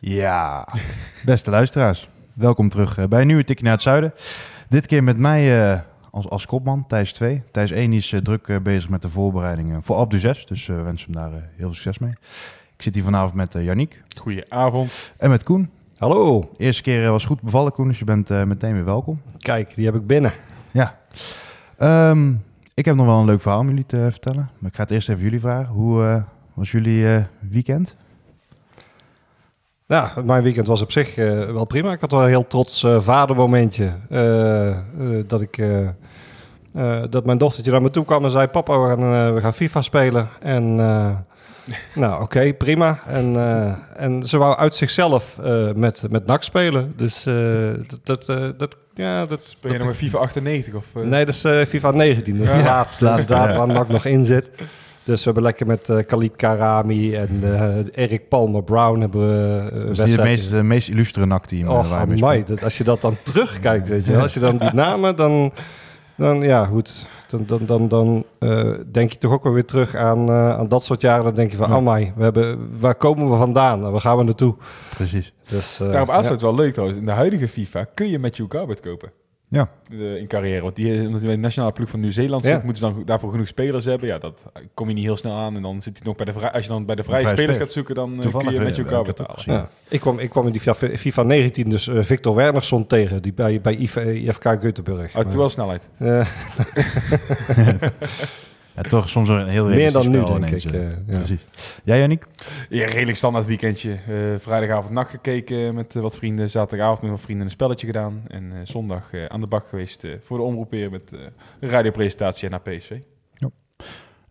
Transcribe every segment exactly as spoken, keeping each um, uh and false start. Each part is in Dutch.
Ja, beste luisteraars, welkom terug bij een nieuwe tikje naar het zuiden. Dit keer met mij uh, als, als kopman, Thijs twee. Thijs één is uh, druk uh, bezig met de voorbereidingen voor Abdu zes, dus uh, wens hem daar uh, heel veel succes mee. Ik zit hier vanavond met uh, Yannick. Goedenavond. En met Koen. Hallo. Eerste keer uh, was goed bevallen, Koen, dus je bent uh, meteen weer welkom. Kijk, die heb ik binnen. Ja. Um, ik heb nog wel een leuk verhaal om jullie te uh, vertellen, maar ik ga het eerst even jullie vragen. Hoe uh, was jullie uh, weekend? Ja, mijn weekend was op zich uh, wel prima. Ik had wel een heel trots uh, vadermomentje. Uh, uh, dat, ik, uh, uh, dat mijn dochtertje naar me toe kwam en zei... Papa, we gaan, uh, we gaan FIFA spelen. En uh, nou, oké, okay, prima. En, uh, en ze wou uit zichzelf uh, met, met N A C spelen. Dus uh, dat... dat, uh, dat ja, dat, ben je nog met FIFA achtennegentig? Of, uh? Nee, dat is uh, FIFA negentien. Dat is de laatste daad waar N A C nog in zit. Dus we hebben lekker met uh, Khalid Karami en uh, Erik Palmer-Brown hebben we... Uh, dus de meest, uh, meest illustere N A C-team. Oh, amai, dat, als je dat dan terugkijkt, weet je. Als je dan die namen, dan... dan ja, goed. Dan, dan, dan, dan uh, denk je toch ook wel weer terug aan, uh, aan dat soort jaren. Dan denk je van, ja. amai, we hebben, waar komen we vandaan? Waar gaan we naartoe? Precies. Dus, uh, Daarop aansluit ja. wel leuk trouwens. In de huidige FIFA kun je Matthew Garbutt kopen. Ja. In carrière. Want die, omdat hij bij de nationale ploeg van Nieuw-Zeeland zit, ja. moeten ze dan daarvoor genoeg spelers hebben. Ja, dat kom je niet heel snel aan. En dan zit hij nog bij de vrij, als je dan bij de vrije, de vrije spelers speel. gaat zoeken, dan Toevallig kun je met elkaar betalen. Ja. Ik, kwam, ik kwam in die FIFA negentien dus uh, Victor Wernersson tegen, die bij, bij I F K Göteborg. Oh, wel snelheid. Uh. Ja, toch soms een heel meer dan nu, denk ik. Uh, ja. Precies. Jij, Yannick? Ja, redelijk standaard weekendje. Uh, vrijdagavond N A C gekeken met uh, wat vrienden. Zaterdagavond met wat vrienden een spelletje gedaan. En uh, zondag uh, aan de bak geweest uh, voor de omroep weer met uh, een radiopresentatie naar P S V. Ja.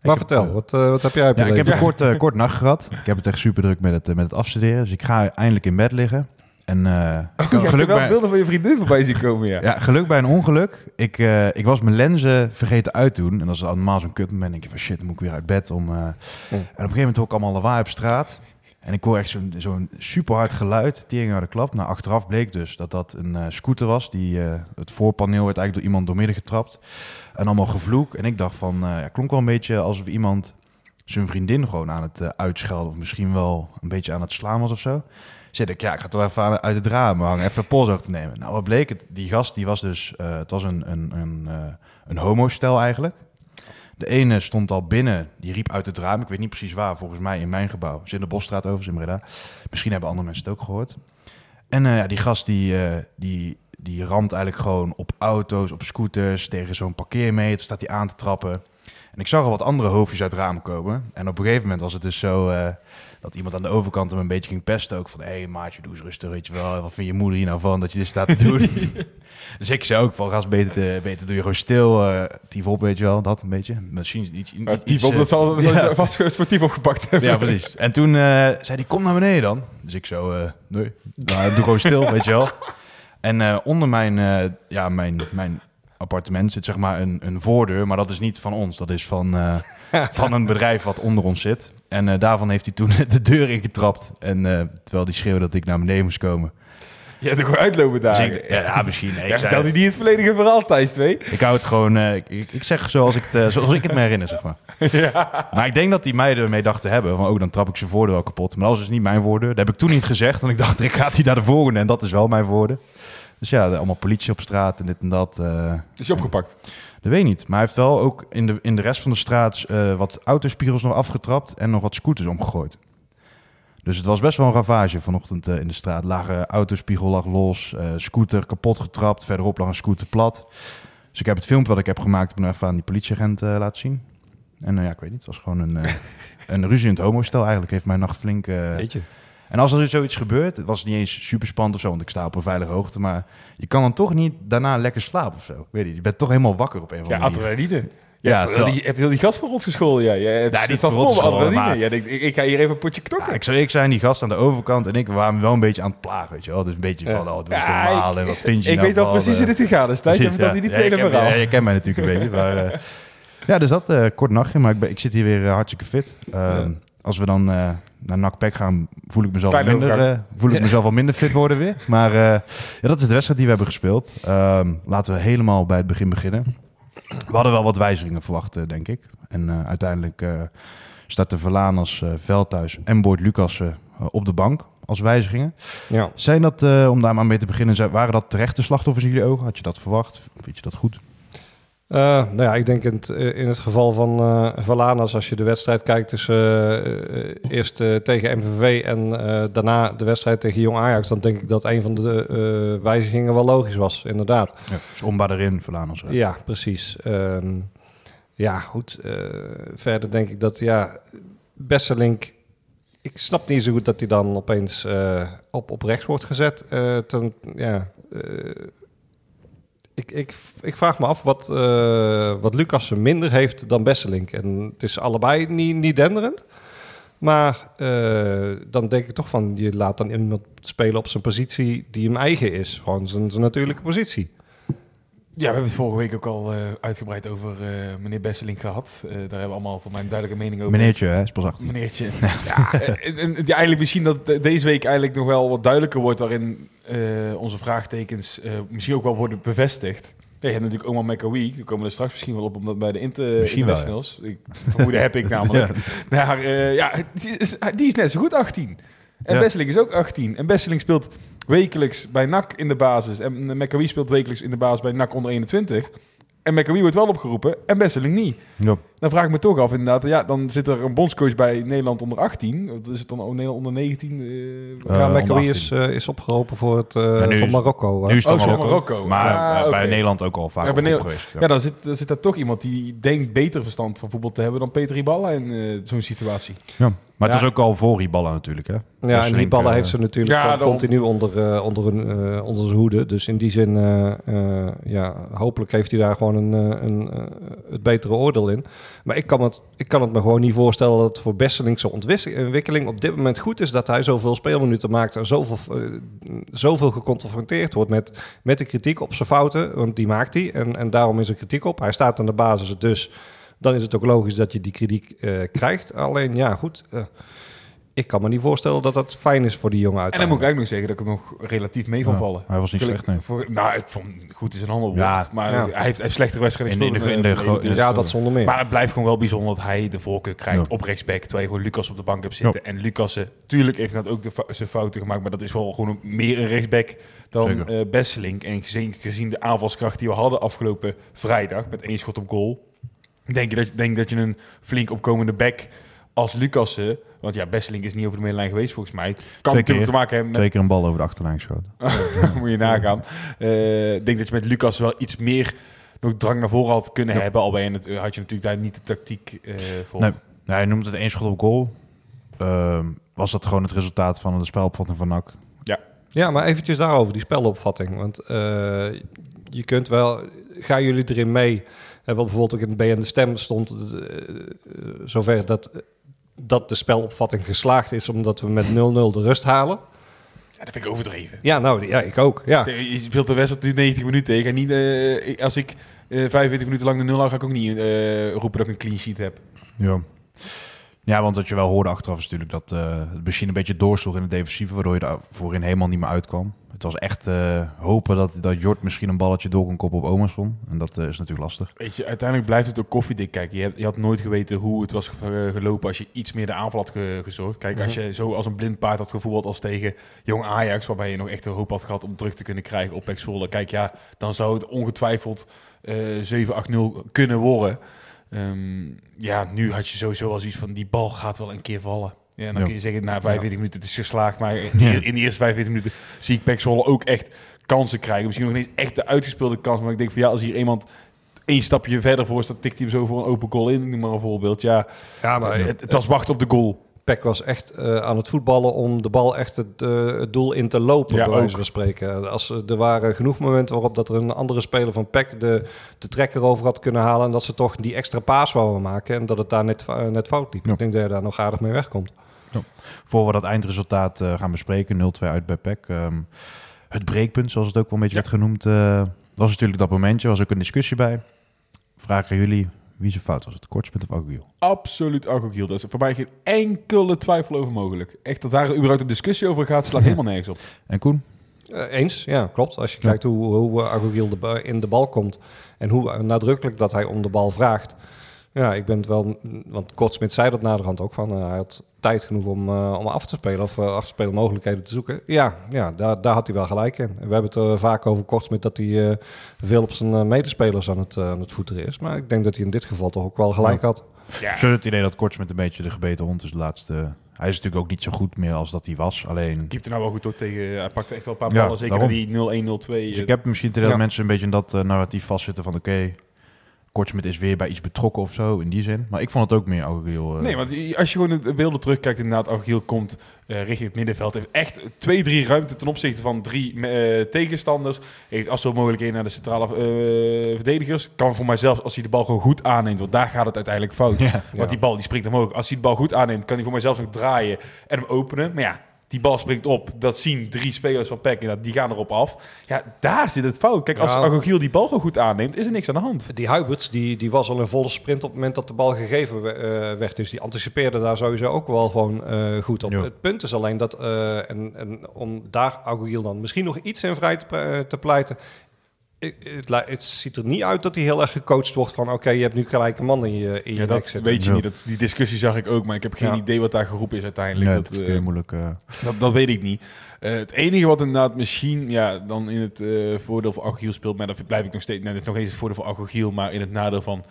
Maar ik vertel, heb, uh, wat, uh, wat heb jij ja, Ik heb ja. een kort, uh, kort nacht gehad. Ik heb het echt super druk met het, uh, met het afstuderen. Dus ik ga eindelijk in bed liggen. En, uh, ik oh, je geluk wel bij... beelden van je vriendin voorbij zien komen, ja. Ja, geluk bij een ongeluk. Ik, uh, ik was mijn lenzen vergeten uit te doen. En dat is normaal zo'n kut moment. Denk je van shit, dan moet ik weer uit bed om... Uh... Oh. En op een gegeven moment hoor ik allemaal lawaai op straat. En ik hoor echt zo'n, zo'n super hard geluid. Tering uit de klap. Nou, achteraf bleek dus dat dat een uh, scooter was. Die, uh, het voorpaneel werd eigenlijk door iemand doormidden getrapt. En allemaal gevloek. En ik dacht van... Uh, ja, klonk wel een beetje alsof iemand zijn vriendin gewoon aan het uh, uitschelden. Of misschien wel een beetje aan het slaan was of zo. Zit ik, ja, ik ga toch even aan, uit het raam hangen, even een polshoogte te nemen. Nou, wat bleek het? Die gast, die was dus, uh, het was een, een, een, uh, een homostel eigenlijk. De ene stond al binnen, die riep uit het raam. Ik weet niet precies waar, volgens mij in mijn gebouw. Zit in de Bosstraat overigens, in Breda. Misschien hebben andere mensen het ook gehoord. En uh, ja, die gast, die, uh, die, die ramt eigenlijk gewoon op auto's, op scooters, tegen zo'n parkeermeter staat hij aan te trappen. En ik zag al wat andere hoofdjes uit het raam komen. En op een gegeven moment was het dus zo... Uh, dat iemand aan de overkant hem een beetje ging pesten ook. Van, hé hey, maatje, doe eens rustig, weet je wel. Wat vind je moeder hier nou van, dat je dit staat te doen? Dus ik zei ook van, gast, beter, te, beter doe je gewoon stil. Uh, tief op, weet je wel, dat een beetje. Misschien iets... Uh, iets tief op, uh, dat zal ja. vast sportief opgepakt hebben. Ja, precies. En toen uh, zei hij, kom naar beneden dan. Dus ik zo, uh, nee, nou, doe gewoon stil, weet je wel. En uh, onder mijn, uh, ja, mijn, mijn appartement zit zeg maar een, een voordeur. Maar dat is niet van ons, dat is van... Uh, van een bedrijf wat onder ons zit. En uh, daarvan heeft hij toen de deur ingetrapt. En uh, terwijl die schreeuwde dat ik naar beneden moest komen. Je hebt ook gewoon uitlopen daar. Dus ja, ja, misschien. Nee, ja, vertelde niet het volledige verhaal, Thijs twee. Ik hou het gewoon... Uh, ik, ik zeg zoals ik, het, uh, zoals ik het me herinner, zeg maar. Ja. Maar ik denk dat die meiden ermee dachten hebben. Van, oh, dan trap ik zijn voordeur wel kapot. Maar dat is dus niet mijn voordeur. Dat heb ik toen niet gezegd. Want ik dacht, ik ga die naar de volgende. En dat is wel mijn voordeur. Dus ja, allemaal politie op straat en dit en dat. Uh, is je opgepakt? En, dat weet ik niet. Maar hij heeft wel ook in de, in de rest van de straat uh, wat autospiegels nog afgetrapt en nog wat scooters omgegooid. Dus het was best wel een ravage vanochtend uh, in de straat. Lagen uh, autospiegel lag los, uh, scooter kapot getrapt, verderop lag een scooter plat. Dus ik heb het filmpje wat ik heb gemaakt heb ik nog even aan die politieagent uh, laten zien. En uh, ja, ik weet niet, het was gewoon een, uh, een ruzie in het homostel eigenlijk. Heeft mijn nacht flink... Uh, weet je. En als er zoiets gebeurt, het was niet eens super spannend of zo, want ik sta op een veilige hoogte, maar je kan dan toch niet daarna lekker slapen of zo. Weet je, je bent toch helemaal wakker op een of andere manier. Ja, adrenaline. Je, ja, hebt, terwijl... die, je hebt heel die gast voor ons gescholen. Ja. Je hebt, ja, niet van vol maar... ja, ik, ik ga hier even een potje knokken. Ja, ik, zei, ik zei die gast aan de overkant en ik waren wel een beetje aan het plagen. Weet je wel. Dus een beetje van, oh, wat is ja, normaal ik, en wat vind je ik nou? Ik weet al precies hoe dit gegaan is. Thijs, je hebt dat niet hele verhaal. Ja, je kent mij natuurlijk een beetje. Maar, uh, ja, dus dat uh, kort nachtje. Maar ik, ben, ik zit hier weer uh, hartstikke fit. Uh, ja. Als we dan uh, naar N A C P E C gaan, voel ik mezelf, minder, uh, voel ik mezelf wel minder fit worden weer. Maar uh, ja, dat is de wedstrijd die we hebben gespeeld. Um, laten we helemaal bij het begin beginnen. We hadden wel wat wijzigingen verwacht, denk ik. En uh, uiteindelijk uh, startte Verlaan als uh, veldhuis en Boyd Lucas uh, op de bank als wijzigingen. Ja. Zijn dat, uh, om daar maar mee te beginnen, waren dat terechte slachtoffers in jullie ogen? Had je dat verwacht? Vind je dat goed? Uh, nou ja, ik denk in het, in het geval van uh, Verlaan, als je de wedstrijd kijkt tussen uh, eerst uh, tegen M V V en uh, daarna de wedstrijd tegen Jong Ajax, dan denk ik dat een van de uh, wijzigingen wel logisch was, inderdaad. Ja, dus ombaar erin, Verlaan als ja, precies. Um, ja, goed. Uh, verder denk ik dat, ja, Besselink, ik snap niet zo goed dat hij dan opeens uh, op, op rechts wordt gezet. Uh, ten, ja... Uh, Ik, ik, ik vraag me af wat, uh, wat Lucas minder heeft dan Besselink. En het is allebei niet, niet denderend. Maar uh, dan denk ik toch van, je laat dan iemand spelen op zijn positie die hem eigen is. Gewoon zijn, zijn natuurlijke positie. Ja, we hebben het vorige week ook al uh, uitgebreid over uh, meneer Besselink gehad. Uh, daar hebben we allemaal voor mij een duidelijke mening over. Meneertje, hè? Is pas achttien. Meneertje. Ja. Ja, en, en, ja, eigenlijk misschien dat deze week eigenlijk nog wel wat duidelijker wordt waarin uh, onze vraagtekens uh, misschien ook wel worden bevestigd. Ja, je hebt natuurlijk oma Mekkawi, daar komen we er straks misschien wel op, omdat bij de inter- internationals. Ja. Ik, vermoeden heb ik namelijk. Ja. Maar uh, ja, die is, die is net zo goed achttien. En ja. Besselink is ook achttien. En Besselink speelt wekelijks bij N A C in de basis. En Mekkawi speelt wekelijks in de basis bij N A C onder eenentwintig. En Mekkawi wordt wel opgeroepen en Besselink niet. Ja. Dan vraag ik me toch af inderdaad. Ja, dan zit er een bondscoach bij Nederland onder achttien. Wat is het dan? Nederland onder negentien? Uh, ja, Mekkawi is, uh, is opgeroepen voor het uh, ja, van Marokko. Hè? Nu is het oh, Marokko. Marokko. Maar ah, bij okay. Nederland ook al vaak ja, Nederland, geweest. Ja, ja dan, zit, dan zit daar toch iemand die denkt beter verstand van voetbal te hebben dan Peter Hiballa in uh, zo'n situatie. Ja. Maar het ja. is ook al voor Hiballa natuurlijk, hè? Ja, en Hiballa uh, heeft ze natuurlijk ja, continu onder, uh, onder, hun, uh, onder zijn hoede. Dus in die zin, uh, uh, ja, hopelijk heeft hij daar gewoon een, een, uh, het betere oordeel in. Maar ik kan, het, ik kan het me gewoon niet voorstellen dat voor Besselink zijn ontwikkeling op dit moment goed is. Dat hij zoveel speelminuten maakt en zoveel, uh, zoveel geconfronteerd wordt met, met de kritiek op zijn fouten. Want die maakt hij en, en daarom is er kritiek op. Hij staat aan de basis dus... Dan is het ook logisch dat je die kritiek uh, krijgt. Alleen, ja, goed. Uh, ik kan me niet voorstellen dat dat fijn is voor die jongen uit. En dan moet ik eigenlijk nog zeggen dat ik hem nog relatief mee van vallen. Ja, hij was niet slecht, nee. Voor, nou, ik vond goed is een handelwoord. Ja, maar ja. hij heeft, heeft slechtere wedstrijden in, in, in, in de, de, de, de, de Ja, dat zonder meer. Maar het blijft gewoon wel bijzonder dat hij de voorkeur krijgt ja. op rechtsback. Terwijl je gewoon Lucas op de bank hebt zitten. Ja. En Lucas, tuurlijk heeft hij ook de, zijn fouten gemaakt. Maar dat is wel gewoon meer een rechtsback dan uh, Besselink. En gezien, gezien de aanvalskracht die we hadden afgelopen vrijdag met één schot op goal... Denk dat, denk dat je een flink opkomende back als Lucassen... Want ja, Besselink is niet over de middenlijn geweest volgens mij. Kan natuurlijk te maken hebben met... Twee keer een bal over de achterlijn schoten. Moet je nagaan. Ik uh, denk dat je met Lucassen wel iets meer nog drang naar voren had kunnen ja. hebben. Al bij had je natuurlijk daar niet de tactiek uh, voor. Nee, nou, je noemt het één schot op goal. Uh, was dat gewoon het resultaat van de spelopvatting van N A C? Ja. Ja, maar eventjes daarover, die spelopvatting. Want uh, je kunt wel... Gaan jullie erin mee... En wat bijvoorbeeld ook in B N De Stem stond, uh, zover dat, dat de spelopvatting geslaagd is, omdat we met nul nul de rust halen. Ja, dat vind ik overdreven. Ja, nou, ja, ik ook. Ja. Je speelt de wedstrijd nu negentig minuten tegen. En niet, uh, als ik uh, vijfenveertig minuten lang de nul hou, ga ik ook niet uh, roepen dat ik een clean sheet heb. Ja. Ja, want wat je wel hoorde achteraf is natuurlijk dat uh, het misschien een beetje doorsloeg in het defensieve, waardoor je daar voorin helemaal niet meer uitkwam. Het was echt uh, hopen dat, dat Jort misschien een balletje door kon koppen op Omerson. En dat uh, is natuurlijk lastig. Weet je, uiteindelijk blijft het ook koffiedik. Kijk, je, je had nooit geweten hoe het was gelopen als je iets meer de aanval had ge, gezorgd. Kijk, mm-hmm. als je zo als een blind paard had gevoetbald als tegen Jong Ajax, waarbij je nog echt de hoop had gehad om terug te kunnen krijgen op P E C Zwolle. Kijk, ja, dan zou het ongetwijfeld uh, zeven acht nul kunnen worden. Um, ja, nu had je sowieso als iets van die bal gaat wel een keer vallen. Ja, dan ja. kun je zeggen, na vijfenveertig ja. minuten het is geslaagd. Maar in, ja. in de eerste vijfenveertig minuten zie ik P E C Zwolle ook echt kansen krijgen. Misschien nog niet eens echt de uitgespeelde kans. Maar ik denk van ja, als hier iemand één stapje verder voor staat, tikt hij hem zo voor een open goal in. Noem maar een voorbeeld. Ja, ja maar, het, het was wachten op de goal. P E C was echt uh, aan het voetballen om de bal echt het, uh, het doel in te lopen, ja, bij wijze van spreken. Als, er waren genoeg momenten waarop dat er een andere speler van P E C de, de trekker over had kunnen halen en dat ze toch die extra paas wouden maken en dat het daar net, uh, net fout liep. Ja. Ik denk dat je daar nog aardig mee wegkomt. Ja. Voor we dat eindresultaat uh, gaan bespreken, nul twee uit bij P E C. Um, het breekpunt, zoals het ook wel een beetje ja. werd genoemd, uh, was natuurlijk dat momentje. Was ook een discussie bij. Vraag aan jullie, wie zijn fout was het? Kortsmit of Argo Giel? Absoluut Argo Giel. Daar is voor mij geen enkele twijfel over mogelijk. Echt, dat daar überhaupt een discussie over gaat, slaat helemaal nergens op. En Koen? Uh, eens, ja, klopt. Als je ja. kijkt hoe, hoe Argo Giel de, in de bal komt en hoe nadrukkelijk dat hij om de bal vraagt. Ja, ik ben het wel... Want Kortsmit zei dat naderhand ook van... Uh, hij had tijd genoeg om, uh, om af te spelen of uh, af te spelen mogelijkheden te zoeken. Ja, ja daar, daar had hij wel gelijk in. We hebben het er vaak over Kortsmit dat hij uh, veel op zijn uh, medespelers aan het, uh, aan het voeteren is. Maar ik denk dat hij in dit geval toch ook wel gelijk ja. had. Ja. Zo het idee dat Kortsmit een beetje de gebeten hond is de laatste... Hij is natuurlijk ook niet zo goed meer als dat hij was. Alleen... Diep er nou wel goed door tegen. Hij pakte echt wel een paar ballen, ja, zeker daarom. die nul een nul twee. Dus uh, ik heb misschien te veel ja. mensen een beetje in dat uh, narratief vastzitten van oké... Okay, Kortsmit is weer bij iets betrokken of zo, in die zin. Maar ik vond het ook meer Argo Giel. Uh... Nee, want als je gewoon de beelden terugkijkt, inderdaad, Argo Giel komt uh, richting het middenveld. Heeft echt twee, drie ruimte ten opzichte van drie uh, tegenstanders. Heeft als wel mogelijkheden naar de centrale uh, verdedigers. Kan voor mij zelfs, als hij de bal gewoon goed aanneemt, want daar gaat het uiteindelijk fout. Ja, want ja. die bal, die springt omhoog. Als hij de bal goed aanneemt, kan hij voor mij zelfs nog draaien en hem openen. Maar ja. Die bal springt op. Dat zien drie spelers van P E C. Die gaan erop af. Ja, daar zit het fout. Kijk, als ja. Argo Giel die bal gewoon goed aanneemt, is er niks aan de hand. Die Huiberts, die, die was al in volle sprint op het moment dat de bal gegeven uh, werd. Dus die anticipeerde daar sowieso ook wel gewoon uh, goed op. Jo. Het punt is alleen dat, uh, en, en om daar Argo Giel dan misschien nog iets in vrij te, uh, te pleiten... Het ziet er niet uit dat hij heel erg gecoacht wordt van... oké, okay, je hebt nu gelijk een man in je in je ja, dat zitten. Weet je niet. Dat, die discussie zag ik ook, maar ik heb geen ja. idee wat daar geroepen is uiteindelijk. Nee, dat, dat is uh, moeilijk. Uh... Dat, dat weet ik niet. Uh, het enige wat inderdaad misschien ja, dan in het uh, voordeel van Argo Giel speelt... maar dat blijf ik nog steeds... Nou, dit is nog eens het voordeel van Argo Giel, maar in het nadeel van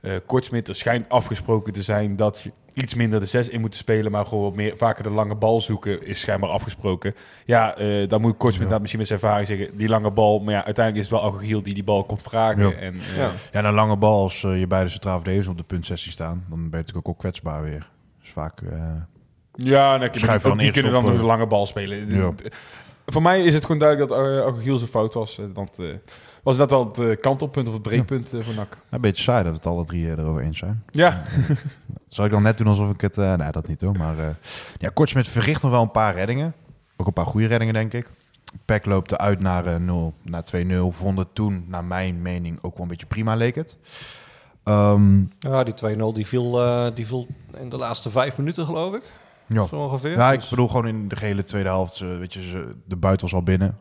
uh, Kortsmit... er schijnt afgesproken te zijn dat je iets minder de zes in moet spelen... maar gewoon wat meer, vaker de lange bal zoeken is schijnbaar afgesproken. Ja, uh, dan moet Kortsmit ja. misschien met zijn ervaring zeggen... die lange bal, maar ja, uiteindelijk is het wel Argo Giel die die bal komt vragen. Ja, en, uh, ja. ja en een lange bal als uh, je beide centraal verdedigers op de punt zestien staan... dan ben je natuurlijk ook kwetsbaar weer. Dus vaak... Uh, ja, nou, schuiven dan die eerst kunnen op, dan uh, de lange bal spelen. Ja. Voor mij is het gewoon duidelijk dat uh, Argo Giel zijn fout was... Dat, uh, was dat wel het uh, kantelpunt of het breekpunt uh, van N A C? Een beetje saai dat we het alle drie uh, erover eens zijn. Ja. Uh, zal ik dan net doen alsof ik het... Uh, nee, dat niet hoor. Maar uh, ja, Kortsmit verricht nog wel een paar reddingen. Ook een paar goede reddingen, denk ik. P E C loopt eruit naar, uh, nul, naar twee nul. Vond het toen, naar mijn mening, ook wel een beetje prima leek het. Um, ja, die twee nul die viel, uh, die viel in de laatste vijf minuten, geloof ik. Ja, zo ongeveer. Ja, dus... ik bedoel gewoon in de gehele tweede helft. Uh, weet je, ze, de buiten was al binnen.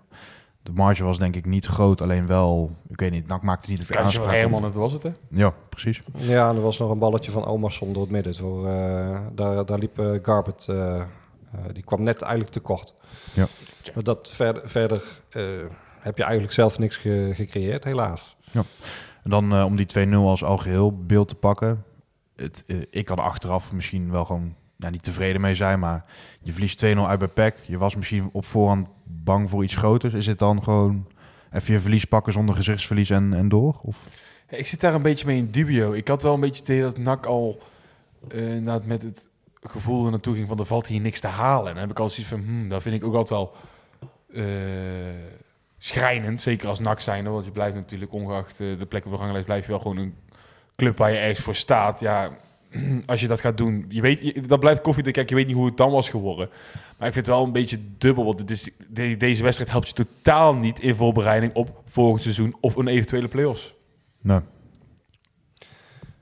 De marge was denk ik niet groot, alleen wel... Ik weet niet, N A C maakte niet het aanspraak. Helemaal, dat was het, hè? Ja, precies. Ja, en er was nog een balletje van Omarsson door het midden. Voor, uh, daar, daar liep uh, Garbert, uh, uh, die kwam net eigenlijk tekort. Ja. Maar dat verder, verder uh, heb je eigenlijk zelf niks ge- gecreëerd, helaas. Ja. En dan uh, om die twee nul als algeheel beeld te pakken. Het, uh, ik had achteraf misschien wel gewoon... Nou, niet tevreden mee zijn, maar je verliest twee nul uit bij P E C. Je was misschien op voorhand bang voor iets groters. Is het dan gewoon even je verlies pakken zonder gezichtsverlies en, en door? Of? Ja, ik zit daar een beetje mee in dubio. Ik had wel een beetje tegen dat N A C al uh, met het gevoel er naartoe ging van er valt hier niks te halen. En dan heb ik al zoiets van, hmm, dat vind ik ook altijd wel uh, schrijnend. Zeker als N A C zijnde, want je blijft natuurlijk ongeacht uh, de plek op de ranglijst blijf je wel gewoon een club waar je ergens voor staat. Ja... Als je dat gaat doen, je weet, dat blijft koffie. Kijk, je weet niet hoe het dan was geworden. Maar ik vind het wel een beetje dubbel. Want het is, de, deze wedstrijd helpt je totaal niet in voorbereiding op volgend seizoen of een eventuele play-offs. Nee.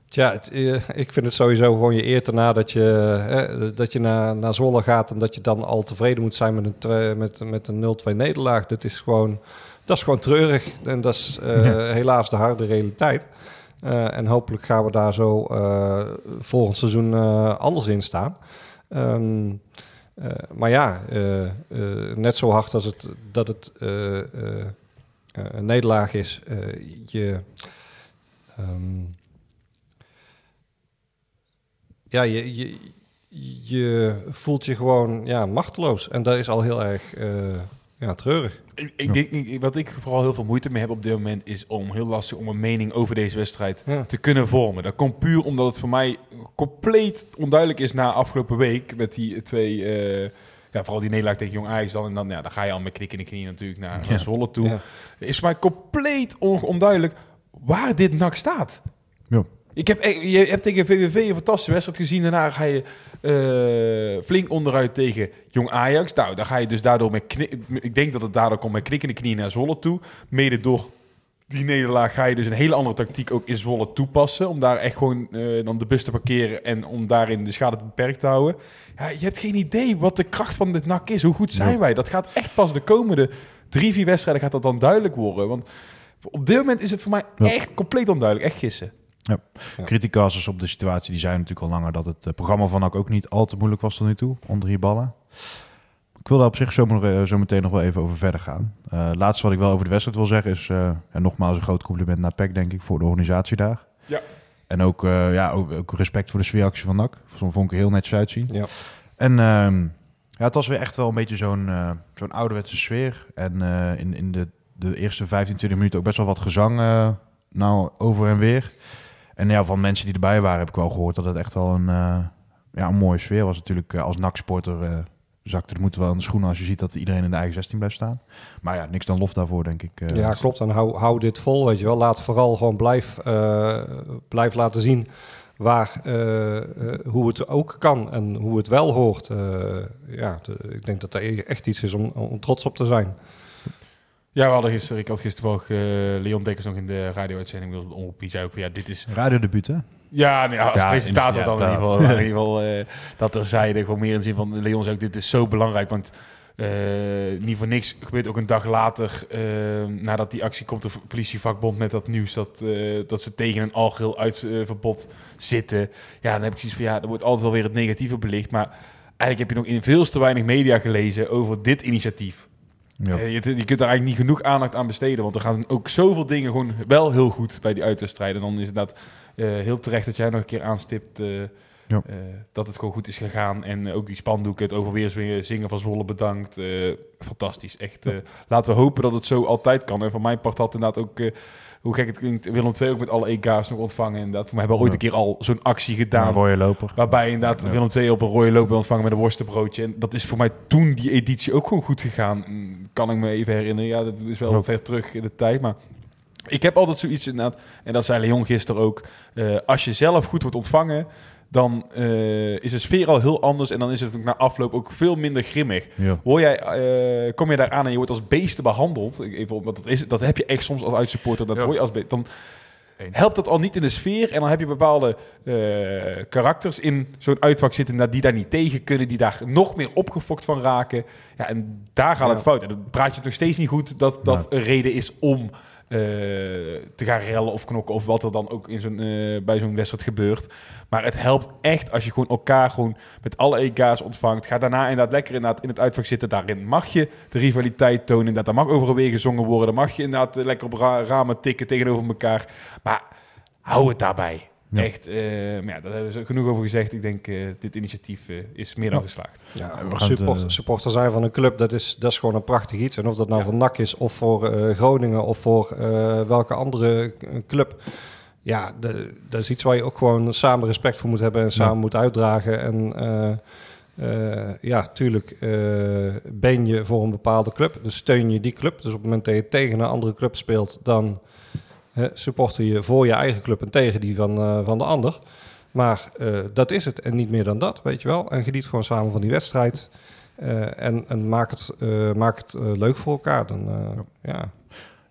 Tja, het, ik vind het sowieso gewoon je eer erna dat je, hè, dat je naar, naar Zwolle gaat en dat je dan al tevreden moet zijn met een, met, met een nul twee nederlaag. Dat is gewoon, dat is gewoon treurig en dat is uh, ja. helaas de harde realiteit. Uh, en hopelijk gaan we daar zo uh, volgend seizoen uh, anders in staan. Um, uh, maar ja, uh, uh, net zo hard als het, dat het uh, uh, een nederlaag is. Uh, je, um, ja, je, je, je voelt je gewoon ja, machteloos. En dat is al heel erg... Uh, Ja, treurig. Ik, ik denk niet, wat ik vooral heel veel moeite mee heb op dit moment is om heel lastig om een mening over deze wedstrijd ja. te kunnen vormen. Dat komt puur omdat het voor mij compleet onduidelijk is na afgelopen week met die twee, uh, ja, vooral die nederlaag tegen Jong Ajax dan en dan, ja, dan ga je al met knik in de knie natuurlijk naar ja. Zwolle toe. Ja. Is voor mij compleet on- onduidelijk waar dit N A C staat. Ja. Ik heb, je hebt tegen V V V een fantastische wedstrijd gezien. Daarna ga je uh, flink onderuit tegen Jong Ajax. Nou, daar ga je dus daardoor met knik, ik denk dat het daardoor komt met knikkende knieën naar Zwolle toe. Mede door die nederlaag ga je dus een hele andere tactiek ook in Zwolle toepassen. Om daar echt gewoon uh, dan de bus te parkeren en om daarin de schade beperkt te houden. Ja, je hebt geen idee wat de kracht van dit N A C is. Hoe goed zijn wij? Dat gaat echt pas de komende drie, vier wedstrijden gaat dat dan duidelijk worden. Want op dit moment is het voor mij echt compleet onduidelijk. Echt gissen. Ja. Ja. Criticasters op de situatie die zijn natuurlijk al langer dat het uh, programma van N A C ook niet al te moeilijk was tot nu toe, onder je ballen. Ik wil daar op zich zo, uh, zo meteen nog wel even over verder gaan. Uh, laatste wat ik wel over de wedstrijd wil zeggen is, uh, en nogmaals een groot compliment naar P E C denk ik, voor de organisatie daar. Ja. En ook, uh, ja, ook, ook respect voor de sfeeractie van N A C. Zo vond ik er heel netjes uitzien. Ja. En uh, ja, het was weer echt wel een beetje zo'n, uh, zo'n ouderwetse sfeer. En uh, in, in de, de eerste vijftien, twintig minuten ook best wel wat gezang uh, nou over en weer. En ja, van mensen die erbij waren heb ik wel gehoord dat het echt wel een, uh, ja, een mooie sfeer was. Natuurlijk als N A C-sporter uh, zakte het moet wel aan de schoenen als je ziet dat iedereen in de eigen zestien blijft staan. Maar ja, niks dan lof daarvoor, denk ik. Uh, ja, klopt. En hou, hou dit vol, weet je wel. Laat vooral gewoon blijf, uh, blijf laten zien waar, uh, uh, hoe het ook kan en hoe het wel hoort. Uh, ja, de, ik denk dat er echt iets is om, om trots op te zijn. Ja, we hadden gisteren, ik had gisteren ook uh, Leon Dekkers nog in de radio-uitzending. Die zei ook, ja, dit is... Radiodebuut, hè? Ja, nee, als ja, presentator in, ja, dan in ieder geval. In ieder geval uh, dat er zeiden, gewoon meer in de zin van... Leon zei ook, dit is zo belangrijk, want... Uh, niet voor niks gebeurt ook een dag later... Uh, nadat die actie komt de politievakbond met dat nieuws... dat, uh, dat ze tegen een algeheel uitverbod uh, zitten. Ja, dan heb ik zoiets van, ja, er wordt altijd wel weer het negatieve belicht. Maar eigenlijk heb je nog in veel te weinig media gelezen over dit initiatief. Ja. Je, je kunt daar eigenlijk niet genoeg aandacht aan besteden. Want er gaan ook zoveel dingen gewoon wel heel goed bij die uitwedstrijden. En dan is het inderdaad uh, heel terecht dat jij nog een keer aanstipt uh, ja. uh, dat het gewoon goed is gegaan. En ook die spandoeken, het overweerzingen zingen van Zwolle bedankt. Uh, fantastisch, echt. Uh, ja. Laten we hopen dat het zo altijd kan. En van mijn part had inderdaad ook, uh, hoe gek het klinkt, Willem twee ook met alle E K's nog ontvangen. Inderdaad. Maar we hebben ooit ja. een keer al zo'n actie gedaan. Een rode loper. Waarbij inderdaad ja. Willem twee op een rode loper ontvangen met een worstenbroodje. En dat is voor mij toen die editie ook gewoon goed gegaan. Kan ik me even herinneren. Ja, dat is wel Klopt. ver terug in de tijd. Maar ik heb altijd zoiets inderdaad. En dat zei Leon gisteren ook. Uh, als je zelf goed wordt ontvangen... dan uh, is de sfeer al heel anders... en dan is het na afloop ook veel minder grimmig. Ja. Hoor jij, uh, kom je daar aan en je wordt als beesten behandeld... Even, dat, is, dat heb je echt soms als uitsupporter... Dat ja. hoor je als be- dan helpt dat al niet in de sfeer... en dan heb je bepaalde uh, karakters in zo'n uitvak zitten... die daar niet tegen kunnen, die daar nog meer opgefokt van raken. Ja, en daar gaat ja. het fout. En dan praat je het nog steeds niet goed dat dat ja. een reden is om... Uh, te gaan rellen of knokken of wat er dan ook in zo'n, uh, bij zo'n wedstrijd gebeurt. Maar het helpt echt als je gewoon elkaar gewoon met alle E K's ontvangt. Ga daarna inderdaad lekker inderdaad in het uitvak zitten. Daarin mag je de rivaliteit tonen. Inderdaad, daar mag overal weer gezongen worden. Dan mag je inderdaad lekker op ra- ramen tikken tegenover elkaar. Maar hou het daarbij. Ja. Echt, uh, maar ja, daar hebben ze genoeg over gezegd. Ik denk, uh, dit initiatief uh, is meer dan ja. geslaagd. Ja, supporter, de... supporter zijn van een club, dat is, dat is gewoon een prachtig iets. En of dat nou ja. voor N A C is, of voor uh, Groningen, of voor uh, welke andere club. Ja, de, dat is iets waar je ook gewoon samen respect voor moet hebben en samen ja. moet uitdragen. En uh, uh, ja, tuurlijk uh, ben je voor een bepaalde club. Dus steun je die club. Dus op het moment dat je tegen een andere club speelt, dan... supporter je voor je eigen club en tegen die van, uh, van de ander. Maar uh, dat is het en niet meer dan dat, weet je wel. En geniet gewoon samen van die wedstrijd. Uh, en, en maak het, uh, maak het uh, leuk voor elkaar. Dan, uh, ja. Ja.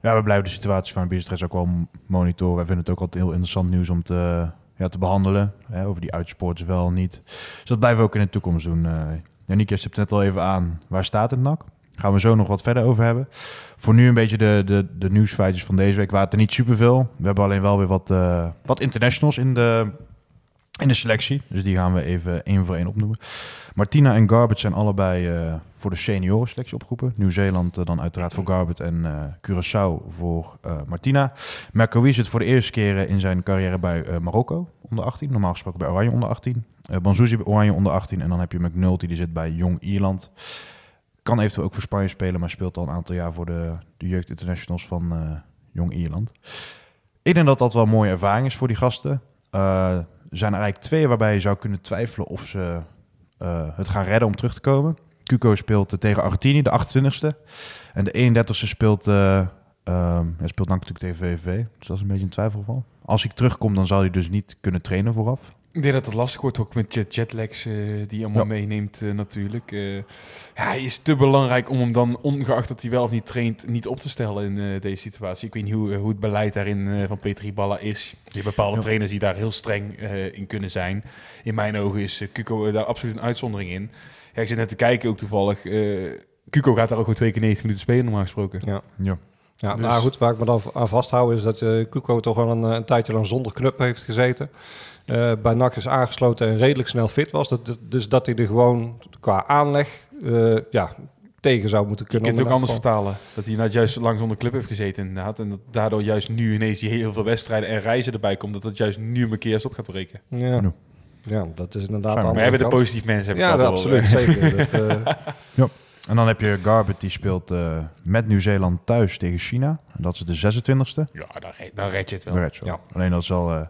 ja, we blijven de situatie van de bierstrijd ook wel monitoren. Wij vinden het ook altijd heel interessant nieuws om te, ja, te behandelen. Hè, over die uitsporters wel of niet. Dus dat blijven we ook in de toekomst doen. Uh, Yannick, je stipt net al even aan. Waar staat het N A C? Gaan we zo nog wat verder over hebben. Voor nu een beetje de, de, de nieuwsfeitjes van deze week. Waren het er niet superveel. We hebben alleen wel weer wat, uh, wat internationals in de, in de selectie. Dus die gaan we even één voor één opnoemen. Martina en Garbert zijn allebei uh, voor de senioren selectie opgeroepen. Nieuw-Zeeland uh, dan uiteraard voor Garbert en uh, Curaçao voor uh, Martina. Mekkawi zit voor de eerste keer uh, in zijn carrière bij uh, Marokko onder achttien. Normaal gesproken bij Oranje onder achttien. Uh, Banzuzi bij Oranje onder achttien. En dan heb je McNulty die zit bij Jong-Ierland. Kan eventueel ook voor Spanje spelen, maar speelt al een aantal jaar voor de, de jeugd internationals van uh, Jong-Ierland. Ik denk dat dat wel een mooie ervaring is voor die gasten. Uh, er zijn er eigenlijk twee waarbij je zou kunnen twijfelen of ze uh, het gaan redden om terug te komen. Cuco speelt tegen Argentinië, de achtentwintigste. En de eenendertigste speelt, uh, um, hij speelt dan natuurlijk tegen V V V. Dus dat is een beetje een twijfelgeval. Als ik terugkom, dan zou hij dus niet kunnen trainen vooraf. Ik denk dat het lastig wordt, ook met jetlags uh, die je allemaal ja. meeneemt uh, natuurlijk. Uh, ja, hij is te belangrijk om hem dan, ongeacht dat hij wel of niet traint, niet op te stellen in uh, deze situatie. Ik weet niet hoe, hoe het beleid daarin uh, van Peter Iballa is. Je hebt bepaalde ja. trainers die daar heel streng uh, in kunnen zijn. In mijn ogen is uh, Cuco uh, daar absoluut een uitzondering in. Ja, ik zit net te kijken ook toevallig. Uh, Cuco gaat daar ook gewoon twee keer negentig minuten spelen normaal gesproken. Ja, ja. Ja, dus... Maar goed, waar ik me dan aan vasthoud is dat uh, Cuco toch wel een, een tijdje lang zonder knup heeft gezeten. Uh, bij N A C is aangesloten en redelijk snel fit was. Dat, dat, dus dat hij er gewoon qua aanleg uh, ja, tegen zou moeten kunnen. Je kunt het ook anders vertalen. Dat hij nou juist lang zonder club heeft gezeten inderdaad. En dat daardoor juist nu ineens die heel veel wedstrijden en reizen erbij komt. Dat dat juist nu een keer eens op gaat breken. Ja. No. Ja, dat is inderdaad... Fijn, we hebben de positieve mensen. Ja, dat absoluut, zeker. Dat, uh... ja. En dan heb je Garbert, die speelt uh, met Nieuw-Zeeland thuis tegen China. En dat is de zesentwintigste. Ja, dan, re- dan red je het wel. Je wel. Ja. Alleen dat is al uh,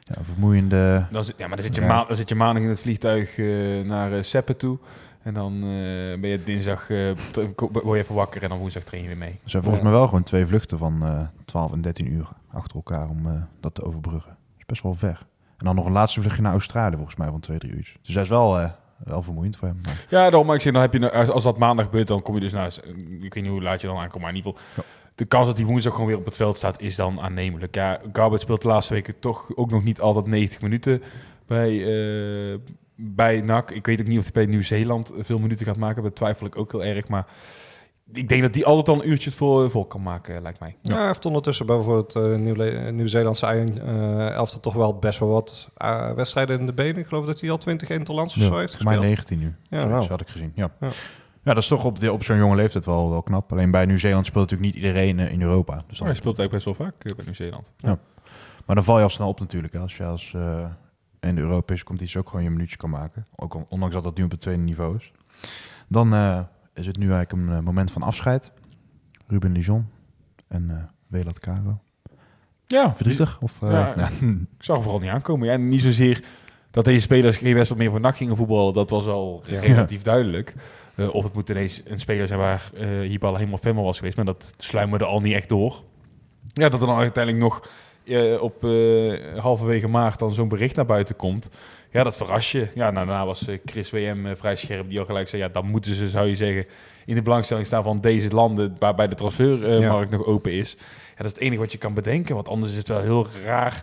ja, vermoeiende... Dan zit, ja, maar dan zit je, ja. ma- dan zit je maandag in het vliegtuig uh, naar uh, Seppen toe... En dan uh, ben je dinsdag, uh, word je even wakker en dan woensdag train je weer mee. Er zijn volgens ja. mij wel gewoon twee vluchten van uh, twaalf en dertien uur achter elkaar om uh, dat te overbruggen. Dat is best wel ver. En dan nog een laatste vluchtje naar Australië, volgens mij, van twee, drie uur. Dus dat is wel, uh, wel vermoeiend voor hem. Maar... Ja, daarom, maar ik zeg, dan heb je, als dat maandag gebeurt, dan kom je dus naar... Ik weet niet hoe laat je dan aankomt, maar in ieder geval... Ja. De kans dat hij woensdag gewoon weer op het veld staat, is dan aannemelijk. Ja, Garbert speelt de laatste weken toch ook nog niet altijd negentig minuten bij... Uh, Bij N A C, ik weet ook niet of hij bij Nieuw-Zeeland veel minuten gaat maken. Dat twijfel ik ook heel erg. Maar ik denk dat hij altijd al een uurtje het vol, vol kan maken, lijkt mij. Ja, hij heeft ondertussen bijvoorbeeld uh, Nieuw- Nieuw-Zeelandse uh, elftal toch wel best wel wat uh, wedstrijden in de benen. Ik geloof dat hij al twintig interlands of ja, zo heeft gespeeld. Maar negentien nu, ja, zo nou. had ik gezien. Ja. Ja. ja, dat is toch op, de, op zo'n jonge leeftijd wel, wel knap. Alleen bij Nieuw-Zeeland speelt natuurlijk niet iedereen uh, in Europa. Dus maar hij speelt eigenlijk best wel vaak uh, bij Nieuw-Zeeland. Ja. Ja. Maar dan val je al snel op natuurlijk. Hè. Als je als... Uh, en de Europese competitie ook gewoon je minuutje kan maken. Ook ondanks dat dat nu op het tweede niveau is. Dan uh, is het nu eigenlijk een uh, moment van afscheid. Ruben Lijon en uh, Welad Kago. Ja, verdrietig. Of, uh, ja, ja. Ik zag vooral niet aankomen. Ja, niet zozeer dat deze spelers geen wedstrijd meer voor N A C gingen voetballen. Dat was al ja. relatief ja. duidelijk. Uh, of het moet ineens een speler zijn waar uh, Iballa helemaal fan was geweest. Maar dat sluimerde al niet echt door. Ja, dat er dan uiteindelijk nog... Uh, op uh, halverwege maart dan zo'n bericht naar buiten komt. Ja, dat verras je. Ja, nou, daarna was uh, Chris W M uh, vrij scherp, die al gelijk zei... ja, dan moeten ze, zou je zeggen, in de belangstelling staan van deze landen... waarbij de transfermarkt ja. nog open is. Ja, dat is het enige wat je kan bedenken, want anders is het wel heel raar...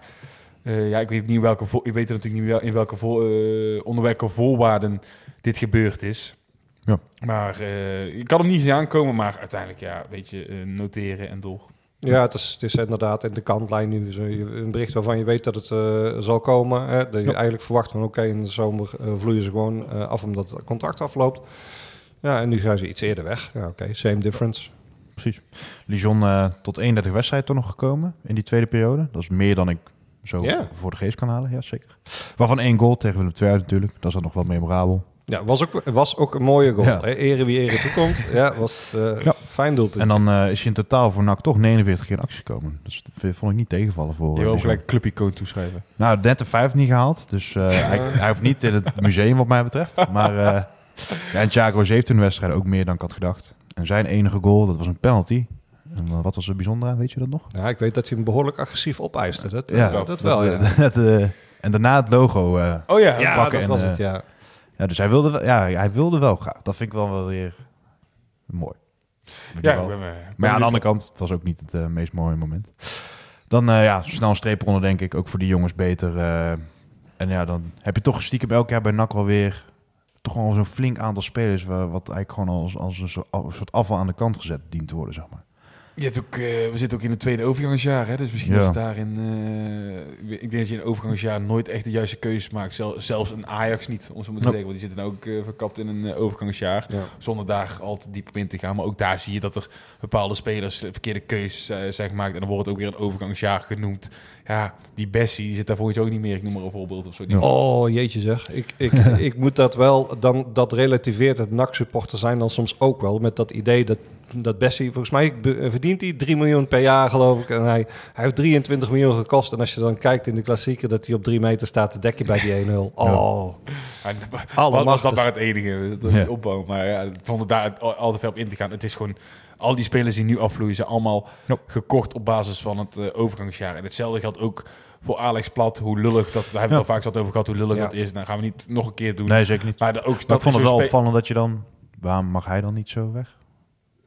Uh, ja, ik weet niet welke vo- ik weet natuurlijk niet wel in welke vo- uh, onder welke voorwaarden dit gebeurd is. Ja. Maar uh, ik kan hem niet zien aankomen, maar uiteindelijk, ja, weet je, uh, noteren en door... Ja, het is, het is inderdaad in de kantlijn nu een bericht waarvan je weet dat het uh, zal komen. Hè? Dat je ja. eigenlijk verwacht van oké, okay, in de zomer uh, vloeien ze gewoon uh, af omdat het contract afloopt. Ja, en nu gaan ze iets eerder weg. Ja, oké, okay. Same difference. Precies. Lijon uh, tot eenendertig wedstrijden toch nog gekomen in die tweede periode. Dat is meer dan ik zo yeah. voor de geest kan halen, ja zeker. Waarvan één goal tegen Willem twee uit natuurlijk. Dat is dan nog wel memorabel. Ja, was ook, was ook een mooie goal. Ja. Ere wie ere toekomt. Ja, was uh, ja. fijn doelpunt. En dan uh, is je in totaal voor N A C toch negenenveertig keer in actie gekomen. Dus dat vond ik niet tegenvallen voor... Je wil ook gelijk clubicoon toeschrijven. Nou, net de vijf niet gehaald. Dus uh, ja. hij, hij hoeft niet in het museum wat mij betreft. Maar uh, ja, en Thiago heeft zeventien wedstrijden ook meer dan ik had gedacht. En zijn enige goal, dat was een penalty... En wat was er bijzonder aan, weet je dat nog? Ja, ik weet dat hij hem behoorlijk agressief opeiste. Dat, ja, dat, dat, dat wel, ja. Dat, uh, en daarna het logo uh, oh ja, ja pakken. Dat en, was het, ja. Ja, dus hij wilde, wel, ja, hij wilde wel graag. Dat vind ik wel weer mooi. Ja, wel. Ik ben, uh, maar ja, aan de andere kant, het was ook niet het uh, meest mooie moment. Dan uh, ja, snel een streep eronder, denk ik. Ook voor die jongens beter. Uh, en ja, dan heb je toch stiekem elk jaar bij N A C wel weer... toch al zo'n flink aantal spelers... wat eigenlijk gewoon als, als een soort afval aan de kant gezet dient te worden, zeg maar. Je hebt ook, uh, we zitten ook in het tweede overgangsjaar, hè? Dus misschien ja. is het daarin... Uh, ik denk dat je in het overgangsjaar nooit echt de juiste keuzes maakt. Zel, zelfs een Ajax niet, om zo maar te zeggen. Want die zitten nou ook uh, verkapt in een uh, overgangsjaar. Ja. Zonder daar al te diep in te gaan. Maar ook daar zie je dat er bepaalde spelers verkeerde keuzes uh, zijn gemaakt. En dan wordt het ook weer een overgangsjaar genoemd. Ja, die Bessie die zit daar volgens ook niet meer. Ik noem maar een voorbeeld of zo. Ja. Oh, jeetje zeg. Ik, ik, ik moet dat wel... Dan, dat relativeert het N A C-supporter zijn dan soms ook wel. Met dat idee dat... Dat Bessie, volgens mij verdient hij drie miljoen per jaar, geloof ik. En hij, hij heeft drieëntwintig miljoen gekost. En als je dan kijkt in de klassieker dat hij op drie meter staat te dekken bij die een nul. Oh, ja. Dat was dat maar het enige. Dat ja. opbouw. Maar ja, zonder daar al te veel op in te gaan. Het is gewoon, al die spelers die nu afvloeien, zijn allemaal nope. gekocht op basis van het uh, overgangsjaar. En hetzelfde geldt ook voor Alex Plat, hoe lullig dat... Daar hebben we ja. het al vaak zat over gehad, hoe lullig ja. dat is. Dan gaan we niet nog een keer doen. Nee, zeker niet. Maar dat, ook, dat ik vond het wel spe- opvallend dat je dan... Waarom mag hij dan niet zo weg?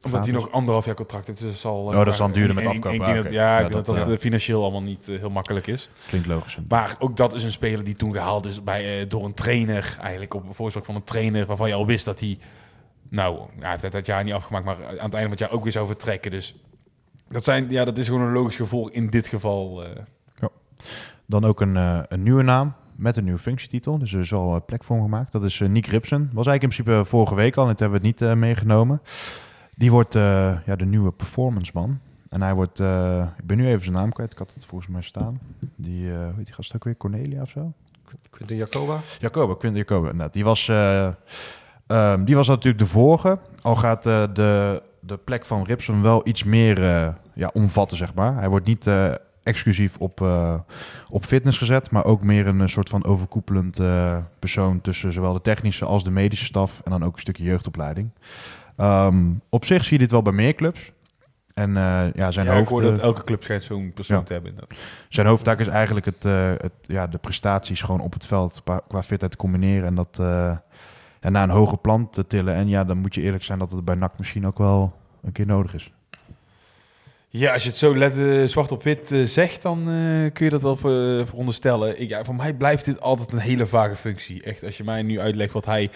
Omdat hij nog anderhalf jaar contract heeft, dus zal... Oh, dat zal duurder met afkoop. Ja, ja, ik denk dat dat ja. financieel allemaal niet uh, heel makkelijk is. Klinkt logisch. Maar ook dat is een speler die toen gehaald is bij, uh, door een trainer. Eigenlijk op een voorspraak van een trainer waarvan je al wist dat hij... Nou, hij heeft dat jaar niet afgemaakt, maar aan het einde van het jaar ook weer zou vertrekken. Dus dat, zijn, ja, dat is gewoon een logisch gevolg in dit geval. Uh. Ja. Dan ook een, uh, een nieuwe naam. Met een nieuwe functietitel. Dus er is al plek voor hem gemaakt. Dat is uh, Nick Ripsen. Was eigenlijk in principe vorige week al. En toen hebben we het niet uh, meegenomen. Die wordt uh, ja, de nieuwe performance man. En hij wordt, uh, ik ben nu even zijn naam kwijt, ik had het volgens mij staan. Die, uh, hoe heet die gast ook weer? Cornelia of zo? Quinten Jacoba? Jacoba, Quinten Jacoba. Nou, die was, uh, uh, die was natuurlijk de vorige. Al gaat uh, de, de plek van Ripsen wel iets meer uh, ja, omvatten, zeg maar. Hij wordt niet uh, exclusief op, uh, op fitness gezet, maar ook meer een soort van overkoepelend uh, persoon tussen zowel de technische als de medische staf en dan ook een stukje jeugdopleiding. Um, op zich zie je dit wel bij meer clubs. En uh, ja, zijn ja, hoofd... Ik hoor dat elke club schijnt zo'n persoon ja. te hebben. Dat. Zijn hoofdtaak is eigenlijk het, uh, het, ja, de prestaties gewoon op het veld qua fitheid te combineren en dat uh, en naar een hoger plan te tillen. En ja, dan moet je eerlijk zijn dat het bij N A C misschien ook wel een keer nodig is. Ja, als je het zo let, uh, zwart op wit uh, zegt, dan uh, kun je dat wel ver, veronderstellen. Ik, ja, voor mij blijft dit altijd een hele vage functie. Echt, als je mij nu uitlegt wat hij...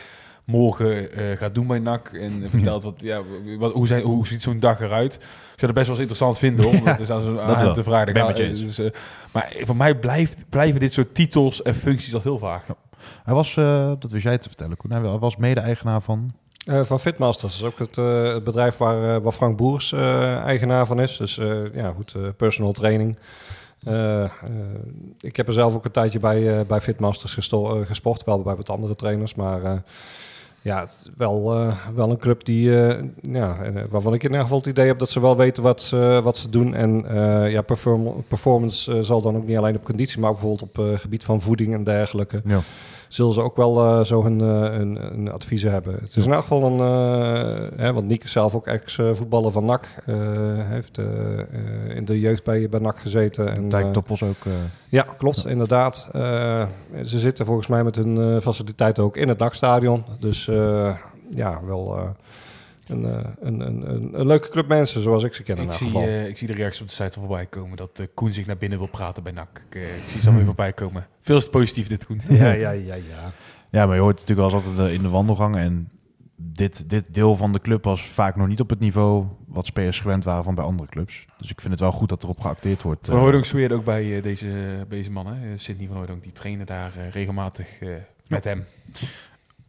morgen uh, gaat doen bij N A C en vertelt wat, ja, wat, hoe, zijn, hoe ziet zo'n dag eruit. Ik zou dat best wel eens interessant vinden om ja, dus aan zo'n aan te vragen. Ga, dus, uh, maar voor mij blijft, blijven dit soort titels en functies al heel vaag. Ja. Hij was, uh, dat wist jij te vertellen, Koen, hij was mede-eigenaar van... Uh, van Fitmasters, dat is ook het, uh, het bedrijf waar, uh, waar Frank Boers uh, eigenaar van is. Dus uh, ja, goed, uh, personal training. Uh, uh, ik heb er zelf ook een tijdje bij, uh, bij Fitmasters gesto- uh, gesport, wel bij wat andere trainers, maar... Uh, Ja, het, wel, uh, wel een club die, uh, ja, waarvan ik in ieder geval het idee heb dat ze wel weten wat, uh, wat ze doen. En uh, ja, perform- performance uh, zal dan ook niet alleen op conditie, maar bijvoorbeeld op uh, gebied van voeding en dergelijke. Ja. Zullen ze ook wel uh, zo hun, uh, hun, hun adviezen hebben. Het is in elk geval een... Uh, hè, want Niek is zelf ook ex-voetballer van N A C. Uh, heeft uh, uh, in de jeugd bij, bij N A C gezeten. En Dijk Toppels ook. Uh, ja, klopt, ja. inderdaad. Uh, ze zitten volgens mij met hun uh, faciliteiten ook in het N A C-stadion. Dus uh, ja, wel... Uh, Een, een, een, een, een leuke club mensen, zoals ik ze ken in elk geval. Uh, ik zie de reacties op de site voorbij komen dat uh, Koen zich naar binnen wil praten bij N A C. Ik, uh, ik zie ze allemaal weer voorbij komen. Veel te positief dit, Koen. Ja, ja, ja, ja. Ja, maar je hoort natuurlijk wel eens altijd uh, in de wandelgangen. En dit, dit deel van de club was vaak nog niet op het niveau wat spelers gewend waren van bij andere clubs. Dus ik vind het wel goed dat erop geacteerd wordt. Van Hooydonk zweerde ook bij uh, deze, deze man, hè? Sidney van Hooydonk, die trainde daar uh, regelmatig uh, met ja. hem.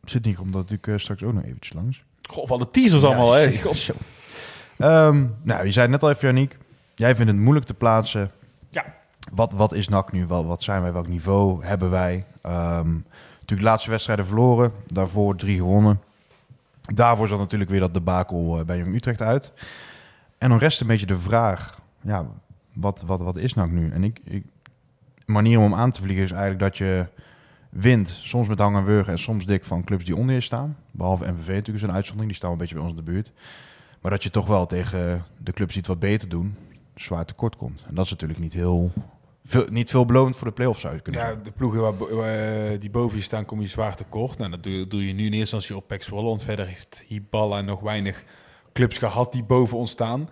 Sidney komt dat natuurlijk uh, straks ook nog eventjes langs. Goh, alle teasers allemaal, ja, hè? Um, nou, je zei net al even, Yannick. Jij vindt het moeilijk te plaatsen. Ja. Wat, wat is N A C nu? Wel, wat zijn wij? Welk niveau hebben wij? Um, natuurlijk de laatste wedstrijden verloren. Daarvoor drie gewonnen. Daarvoor zat natuurlijk weer dat debakel bij Jong Utrecht uit. En dan rest een beetje de vraag. Ja, wat, wat, wat is N A C nu? En ik, ik manier om hem aan te vliegen is eigenlijk dat je... wint, soms met hang en wurgen en soms dik van clubs die onder je staan. Behalve M V V natuurlijk is een uitzondering, die staan een beetje bij ons in de buurt. Maar dat je toch wel tegen de clubs die het wat beter doen, zwaar tekort komt. En dat is natuurlijk niet heel veel, niet veelbelovend voor de play-offs zou je kunnen zeggen. Ja, de ploegen waar, waar, die boven je staan, kom je zwaar tekort. Nou, dat doe, doe je nu in eerste instantie op P E C Zwolle, want verder heeft Hiballa nog weinig clubs gehad die boven ons staan.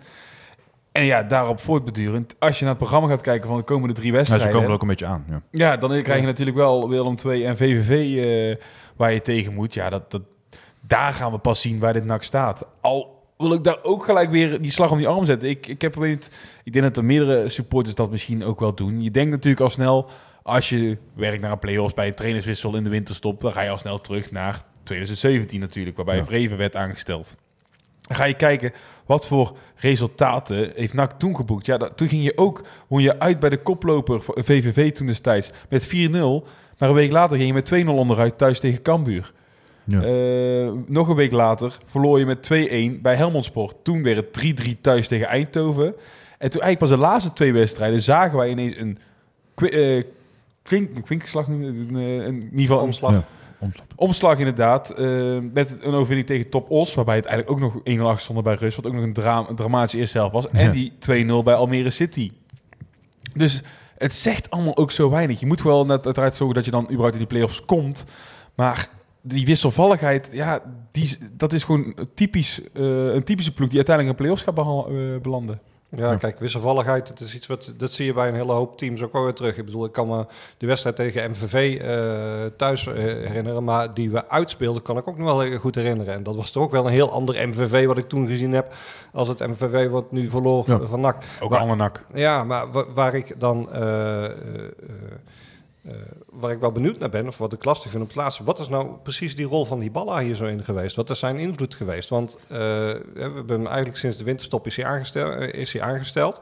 En ja, daarop voortbedurend, als je naar het programma gaat kijken van de komende drie wedstrijden... Ja, ze komen er ook een beetje aan, ja. Ja, dan krijg je natuurlijk wel Willem twee en V V V uh, waar je tegen moet. Ja, dat, dat, daar gaan we pas zien waar dit N A C staat. Al wil ik daar ook gelijk weer die slag om die arm zetten. Ik, ik, heb, weet, ik denk dat er meerdere supporters dat misschien ook wel doen. Je denkt natuurlijk al snel, als je werkt naar een play-offs bij een trainerswissel in de winterstop, dan ga je al snel terug naar tweeduizend zeventien natuurlijk, waarbij ja. Vreven werd aangesteld. Dan ga je kijken, wat voor resultaten heeft N A C toen geboekt? Ja, dat, toen ging je ook, hoe je uit bij de koploper V V V toen destijds met vier nul. Maar een week later ging je met twee nul onderuit thuis tegen Cambuur. Ja. Uh, nog een week later verloor je met twee een bij Helmond Sport. Toen werd het drie drie thuis tegen Eindhoven. En toen eigenlijk pas de laatste twee wedstrijden zagen wij ineens een uh, kwink, kwinkslag, een, in ieder geval omslag. Ja. Omslag. Omslag inderdaad, uh, met een overwinning tegen Top Os, waarbij het eigenlijk ook nog één nul achter stond bij Rus, wat ook nog een, dra- een dramatische eerste helft was. Ja. En die twee nul bij Almere City. Dus het zegt allemaal ook zo weinig. Je moet wel net uiteraard zorgen dat je dan überhaupt in die play-offs komt. Maar die wisselvalligheid, ja, die, dat is gewoon typisch, uh, een typische ploeg die uiteindelijk in play-offs gaat behal- uh, belanden. Ja, ja, kijk, wisselvalligheid, het is iets wat, dat zie je bij een hele hoop teams ook wel weer terug. Ik bedoel, ik kan me de wedstrijd tegen M V V uh, thuis uh, herinneren, maar die we uitspeelden kan ik ook nog wel heel goed herinneren. En dat was toch ook wel een heel ander M V V wat ik toen gezien heb, als het M V V wat nu verloor ja. van N A C. Ook een ander N A C. Ja, maar waar, waar ik dan... Uh, uh, Uh, waar ik wel benieuwd naar ben, of wat ik lastig vind om te plaatsen. Wat is nou precies die rol van Hiballa hier zo in geweest? Wat is zijn invloed geweest? Want uh, we hebben hem eigenlijk sinds de winterstop is hij aangesteld. Is hij aangesteld.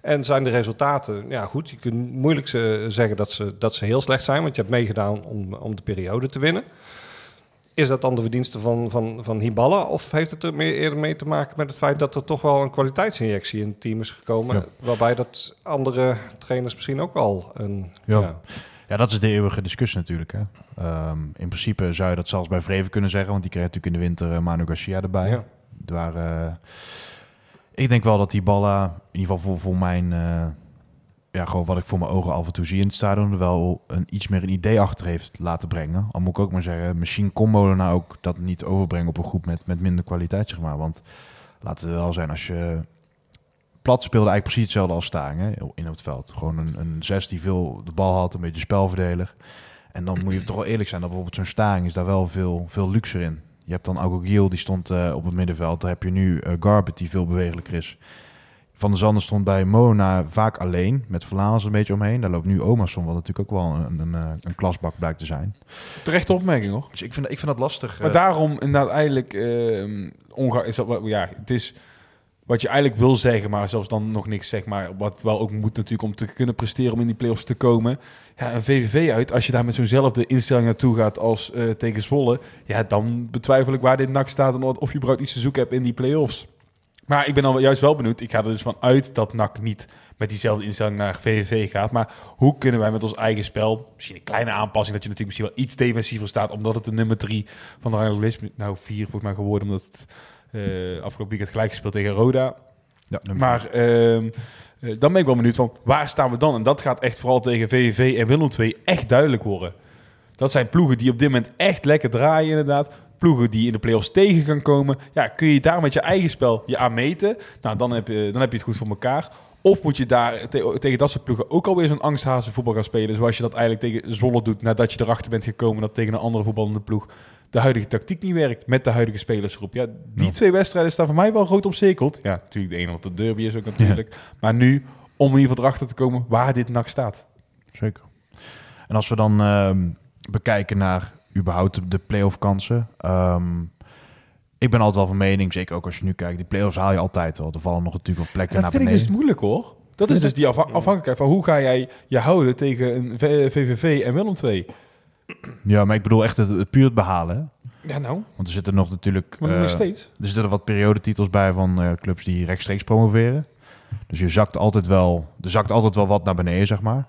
En zijn de resultaten, ja goed, je kunt moeilijk ze zeggen dat ze, dat ze heel slecht zijn, want je hebt meegedaan om, om de periode te winnen. Is dat dan de verdienste van, van, van Hiballa? Of heeft het er meer eerder mee te maken met het feit dat er toch wel een kwaliteitsinjectie in het team is gekomen, ja. waarbij dat andere trainers misschien ook al een... Ja. Ja. Ja, dat is de eeuwige discussie natuurlijk. Hè. Um, in principe zou je dat zelfs bij Vreven kunnen zeggen, want die kreeg natuurlijk in de winter Manu Garcia erbij. Ja. Waar, uh, ik denk wel dat die Balla, in ieder geval voor, voor mijn, uh, ja, gewoon wat ik voor mijn ogen af en toe zie in het stadion, wel een iets meer een idee achter heeft laten brengen. Al moet ik ook maar zeggen, misschien kon Molenaar ook dat niet overbrengen op een groep met, met minder kwaliteit, zeg maar. Want laten we wel zijn, als je Plat speelde eigenlijk precies hetzelfde als Staring hè, in het veld. Gewoon een, een zes die veel de bal had, een beetje spelverdeler. En dan moet je toch wel eerlijk zijn dat bijvoorbeeld zo'n Staring is daar wel veel, veel luxer in. Je hebt dan Argo Giel, die stond uh, op het middenveld. Daar heb je nu uh, Garbett, die veel bewegelijker is. Van der Zanden stond bij Mona vaak alleen, met Verlaan een beetje omheen. Daar loopt nu Omerson, wat natuurlijk ook wel een, een, een klasbak blijkt te zijn. Terechte opmerking, hoor. Dus ik vind, ik vind dat lastig. Maar uh, daarom inderdaad eigenlijk... Uh, onge- is dat, ja, het is... Wat je eigenlijk wil zeggen, maar zelfs dan nog niks zeg maar. Wat wel ook moet natuurlijk om te kunnen presteren om in die play-offs te komen. Ja, een V V V uit, als je daar met zo'nzelfde instelling naartoe gaat als uh, tegen Zwolle. Ja, dan betwijfel ik waar dit N A C staat en of je überhaupt iets te zoeken hebt in die play-offs. Maar ik ben dan juist wel benieuwd. Ik ga er dus van uit dat N A C niet met diezelfde instelling naar V V V gaat. Maar hoe kunnen wij met ons eigen spel, misschien een kleine aanpassing, dat je natuurlijk misschien wel iets defensiever staat, omdat het de nummer drie van de ranglijst, nou vier volgens mij geworden, omdat het... Uh, afgelopen weekend gelijk gespeeld tegen Roda. Ja, maar uh, uh, dan ben ik wel benieuwd van waar staan we dan? En dat gaat echt vooral tegen V V V en Willem twee echt duidelijk worden. Dat zijn ploegen die op dit moment echt lekker draaien inderdaad. Ploegen die in de play-offs tegen gaan komen. Ja, kun je daar met je eigen spel je aan meten? Nou, dan heb je, dan heb je het goed voor elkaar. Of moet je daar te- tegen dat soort ploegen ook alweer zo'n angsthazen voetbal gaan spelen. Zoals je dat eigenlijk tegen Zwolle doet nadat je erachter bent gekomen dat tegen een andere voetballende ploeg de huidige tactiek niet werkt met de huidige spelersgroep. Ja, die ja. twee wedstrijden staan voor mij wel rood omcirkeld. Ja, natuurlijk de ene op de derby is ook natuurlijk. Ja. Maar nu, om in ieder geval erachter te komen waar dit N A C staat. Zeker. En als we dan um, bekijken naar überhaupt de play-off kansen. Um, ik ben altijd wel van mening, zeker ook als je nu kijkt, die play-offs haal je altijd wel. Er vallen nog natuurlijk wat plekken naar beneden. Dat vind ik dus moeilijk, hoor. Dat is dus die afha- afhankelijkheid van hoe ga jij je houden tegen een V V V en Willem twee. Ja, maar ik bedoel echt het, het puur het behalen. Ja, nou. Want er zitten nog natuurlijk... Maar nog uh, steeds. Er zitten er wat periodetitels bij van uh, clubs die rechtstreeks promoveren. Dus je zakt altijd wel... Er zakt altijd wel wat naar beneden, zeg maar.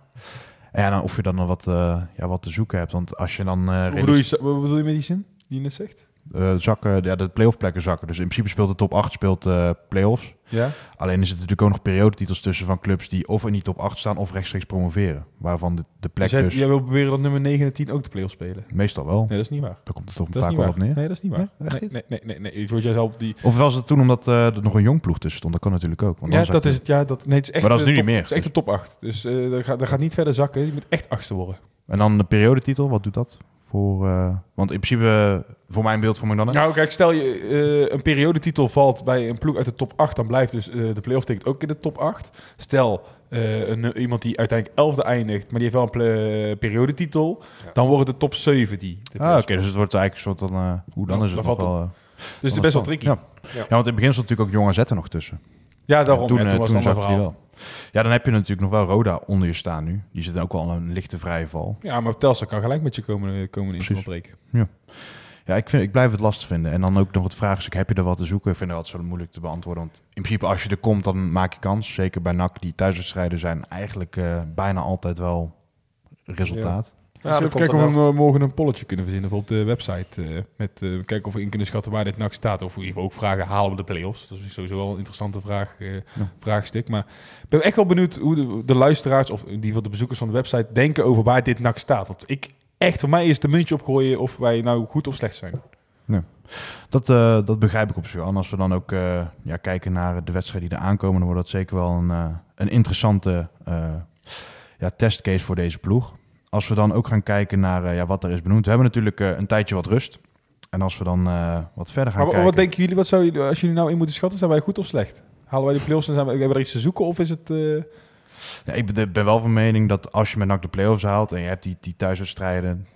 En ja, nou, of je dan nog wat, uh, ja, wat te zoeken hebt. Want als je dan... Uh, wat, realiseert... bedoel je, wat bedoel je met die zin die je net zegt? Uh, zakken, ja, de play-off plekken zakken. Dus in principe speelt de top acht speelt, uh, play-offs. Ja. Alleen er zitten natuurlijk ook nog periodetitels tussen van clubs die of in die top acht staan of rechtstreeks promoveren. Waarvan de, de plek dus... dus... Jij wil proberen dat nummer negen en tien ook de play-offs spelen? Meestal wel. Nee, dat is niet waar. Daar komt het toch vaak wel op neer? Nee, dat is niet waar. Nee, echt niet? Nee, nee, nee, nee, nee. Jij zelf die... Of was het toen omdat uh, er nog een jong ploeg tussen stond? Dat kan natuurlijk ook. Want ja, dat is het. Ja, dat, nee, het is echt maar dat is nu top, niet meer. Het is echt de top acht. Dus uh, dat, gaat, dat gaat niet verder zakken. Je moet echt achtste worden. En dan de periodetitel, wat doet dat? Voor, uh, want in principe, uh, voor mijn beeld van Magdalena. Nou kijk, stel je uh, een periodetitel valt bij een ploeg uit de top acht... dan blijft dus uh, de play-off ticket ook in de top acht. Stel, uh, een, iemand die uiteindelijk elfde eindigt... maar die heeft wel een ple- periodetitel... Ja. dan wordt het de top zeven die... De ah, oké, okay, dus het wordt eigenlijk een soort van... Uh, hoe dan ja, is het nog wel... Uh, dus het is best wel tricky. Ja. Ja. ja, want in het begin stond natuurlijk ook Jong A Z er nog tussen. Ja, daarom. En toen, en toen, uh, toen was het allemaal verhaal. Ja, dan heb je natuurlijk nog wel Roda onder je staan nu. Die zit ook al een lichte vrije val. Ja, maar Telstar kan gelijk met je komen komen in opbreken. Ja, ja ik, vind, ik blijf het lastig vinden. En dan ook nog het vraagstuk, heb je er wat te zoeken? Ik vind dat altijd zo moeilijk te beantwoorden. Want in principe, als je er komt, dan maak je kans. Zeker bij N A C, die thuiswedstrijden zijn eigenlijk uh, bijna altijd wel resultaat. Ja. Ja, dus ja, even kijken of we morgen een polletje kunnen verzinnen op de website. Uh, met uh, kijken of we in kunnen schatten waar dit N A C staat. Of we ook vragen, halen we de play-offs? Dat is sowieso wel een interessante vraag, uh, ja. vraagstuk. Maar ik ben echt wel benieuwd hoe de, de luisteraars of die van de bezoekers van de website denken over waar dit N A C staat. Want ik, echt, voor mij is het een muntje opgooien of wij nou goed of slecht zijn. Nee. Dat, uh, dat begrijp ik op zich. En als we dan ook uh, ja, kijken naar de wedstrijden die er aankomen, dan wordt dat zeker wel een, uh, een interessante uh, ja, testcase voor deze ploeg. Als we dan ook gaan kijken naar uh, ja, wat er is benoemd. We hebben natuurlijk uh, een tijdje wat rust. En als we dan uh, wat verder gaan maar, kijken... Wat denken jullie, wat zou jullie, als jullie nou in moeten schatten, zijn wij goed of slecht? Halen wij de play-offs en zijn wij, hebben we er iets te zoeken? Of is het... Uh... Ja, ik ben, ben wel van mening dat als je met N A C de play-offs haalt en je hebt die, die thuiswedstrijden...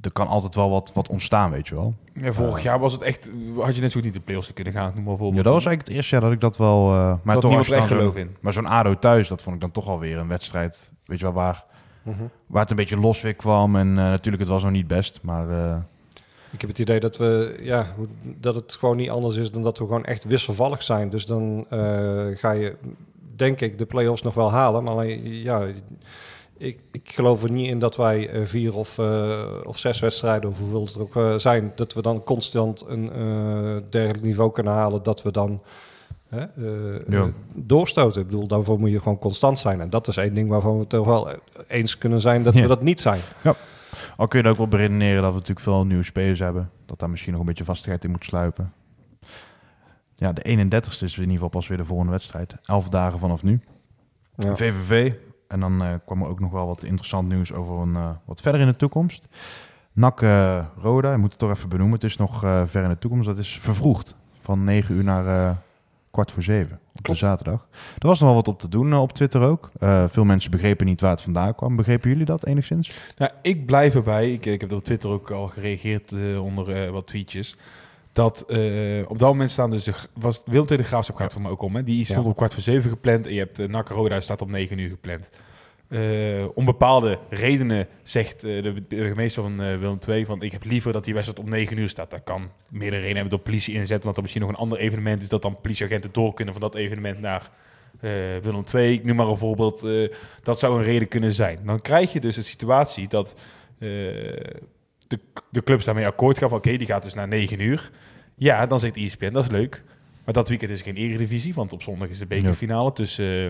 Er kan altijd wel wat, wat ontstaan, weet je wel. Ja, vorig uh, jaar was het echt... Had je net zo goed niet de play-offs kunnen gaan, noem maar voor. Ja, dat was eigenlijk het eerste jaar dat ik dat wel... Uh, maar dat toch niemand echt geloof in. Maar zo'n A D O thuis, dat vond ik dan toch alweer een wedstrijd. Weet je wel, waar... Uh-huh. Waar het een beetje los weer kwam. En uh, natuurlijk, het was nog niet best. Maar uh... ik heb het idee dat we ja, dat het gewoon niet anders is dan dat we gewoon echt wisselvallig zijn. Dus dan uh, ga je, denk ik, de play-offs nog wel halen. Maar alleen, ja, ik, ik geloof er niet in dat wij uh, vier of, uh, of zes wedstrijden, of hoeveel het er ook uh, zijn, dat we dan constant een uh, dergelijk niveau kunnen halen dat we dan... Hè, uh, ja. doorstoten. Ik bedoel, daarvoor moet je gewoon constant zijn. En dat is één ding waarvan we het toch wel eens kunnen zijn dat ja. we dat niet zijn. Ja. Al kun je er ook wel beredeneren dat we natuurlijk veel nieuwe spelers hebben. Dat daar misschien nog een beetje vastigheid in moet sluipen. Ja, de eenendertigste is in ieder geval pas weer de volgende wedstrijd. Elf dagen vanaf nu. Ja. V V V. En dan uh, kwam er ook nog wel wat interessant nieuws over een, uh, wat verder in de toekomst. N A C uh, Roda, ik moet het toch even benoemen. Het is nog uh, ver in de toekomst. Dat is vervroegd. Van negen uur naar... Uh, Kwart voor zeven, op de zaterdag. Er was nog wel wat op te doen uh, op Twitter ook. Uh, veel mensen begrepen niet waar het vandaan kwam. Begrepen jullie dat enigszins? Nou, ik blijf erbij. Ik, ik heb op Twitter ook al gereageerd uh, onder uh, wat tweetjes. Dat uh, op dat moment staan dus... De, was Willem twee de Graafschap gaat ja. voor mij ook om. Hè? Die stond ja. op kwart voor zeven gepland. En je hebt uh, N A C Roda staat op negen uur gepland. Uh, om bepaalde redenen zegt uh, de burgemeester van uh, Willem twee... van ik heb liever dat die wedstrijd om negen uur staat. Dat kan meerdere redenen hebben door politie inzet... want er misschien nog een ander evenement is... dat dan politieagenten door kunnen van dat evenement naar uh, Willem twee. Ik noem maar een voorbeeld. Uh, dat zou een reden kunnen zijn. Dan krijg je dus de situatie dat uh, de, de clubs daarmee akkoord gaan... van oké, okay, die gaat dus naar negen uur. Ja, dan zegt E S P N, dat is leuk. Maar dat weekend is geen eredivisie... want op zondag is de bekerfinale ja. tussen... Uh,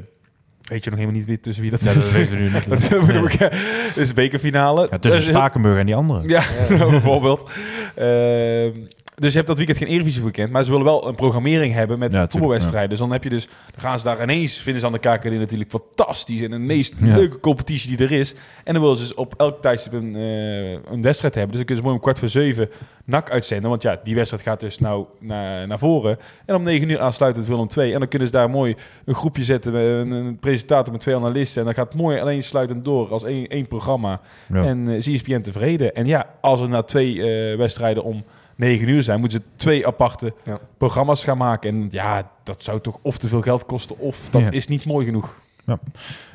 weet je nog helemaal niet wie, tussen wie dat is? Ja, dat weten we nu niet. Dat bedoel ik. Het is de bekerfinale. Ja, tussen Spakenburg en die andere. Ja, ja. Nou, bijvoorbeeld. Uh, dus je hebt dat weekend geen Eredivisie weekend, maar ze willen wel een programmering hebben met ja, voetbalwedstrijden. Ja. Dus dan heb je dus, dan gaan ze daar ineens, vinden ze aan de K K D natuurlijk fantastisch en de meest ja. leuke competitie die er is. En dan willen ze dus op elk tijdstip een, uh, een wedstrijd hebben. Dus dan kunnen ze mooi om kwart voor zeven N A C uitzenden, want ja, die wedstrijd gaat dus nou naar, naar voren. En om negen uur aansluitend Willem twee. En dan kunnen ze daar mooi een groepje zetten, een, een presentator met twee analisten. En dan gaat het mooi alleen sluitend door als één, één programma. Ja. En uh, E S P N tevreden. En ja, als er na twee uh, wedstrijden om negen uur zijn, moeten ze twee aparte ja. programma's gaan maken. En ja, dat zou toch of te veel geld kosten, of dat ja. is niet mooi genoeg. Ja,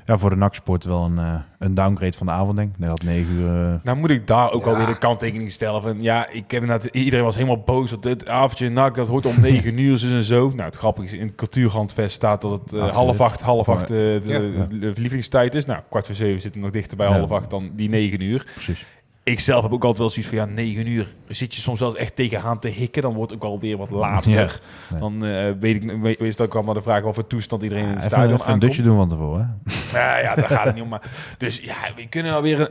ja voor de N A C-sport wel een, uh, een downgrade van de avond, denk ik. Nee, dat negen uur... Uh... Nou moet ik daar ook ja. alweer de kanttekening stellen. Van, ja, ik heb inderdaad, iedereen was helemaal boos op dit avondje N A C, dat hoort om negen uur dus en zo. Nou, het grappige is, in het cultuurhandvest staat dat het uh, half acht, half acht uh, de, ja. de, de verliefdingstijd is. Nou, kwart voor zeven zit er nog dichter bij ja. half acht dan die negen uur. Precies. Ik zelf heb ook altijd wel zoiets van, ja, negen uur zit je soms zelfs echt tegenaan te hikken. Dan wordt het ook alweer wat later. Ja, nee. Dan uh, weet ik weet, weet ook allemaal de vraag wat voor toestand iedereen ja, in het stadion aankomt. Even een dutje doen van tevoren. Ja, ja, daar gaat het niet om. Maar, dus ja, we kunnen alweer... Nou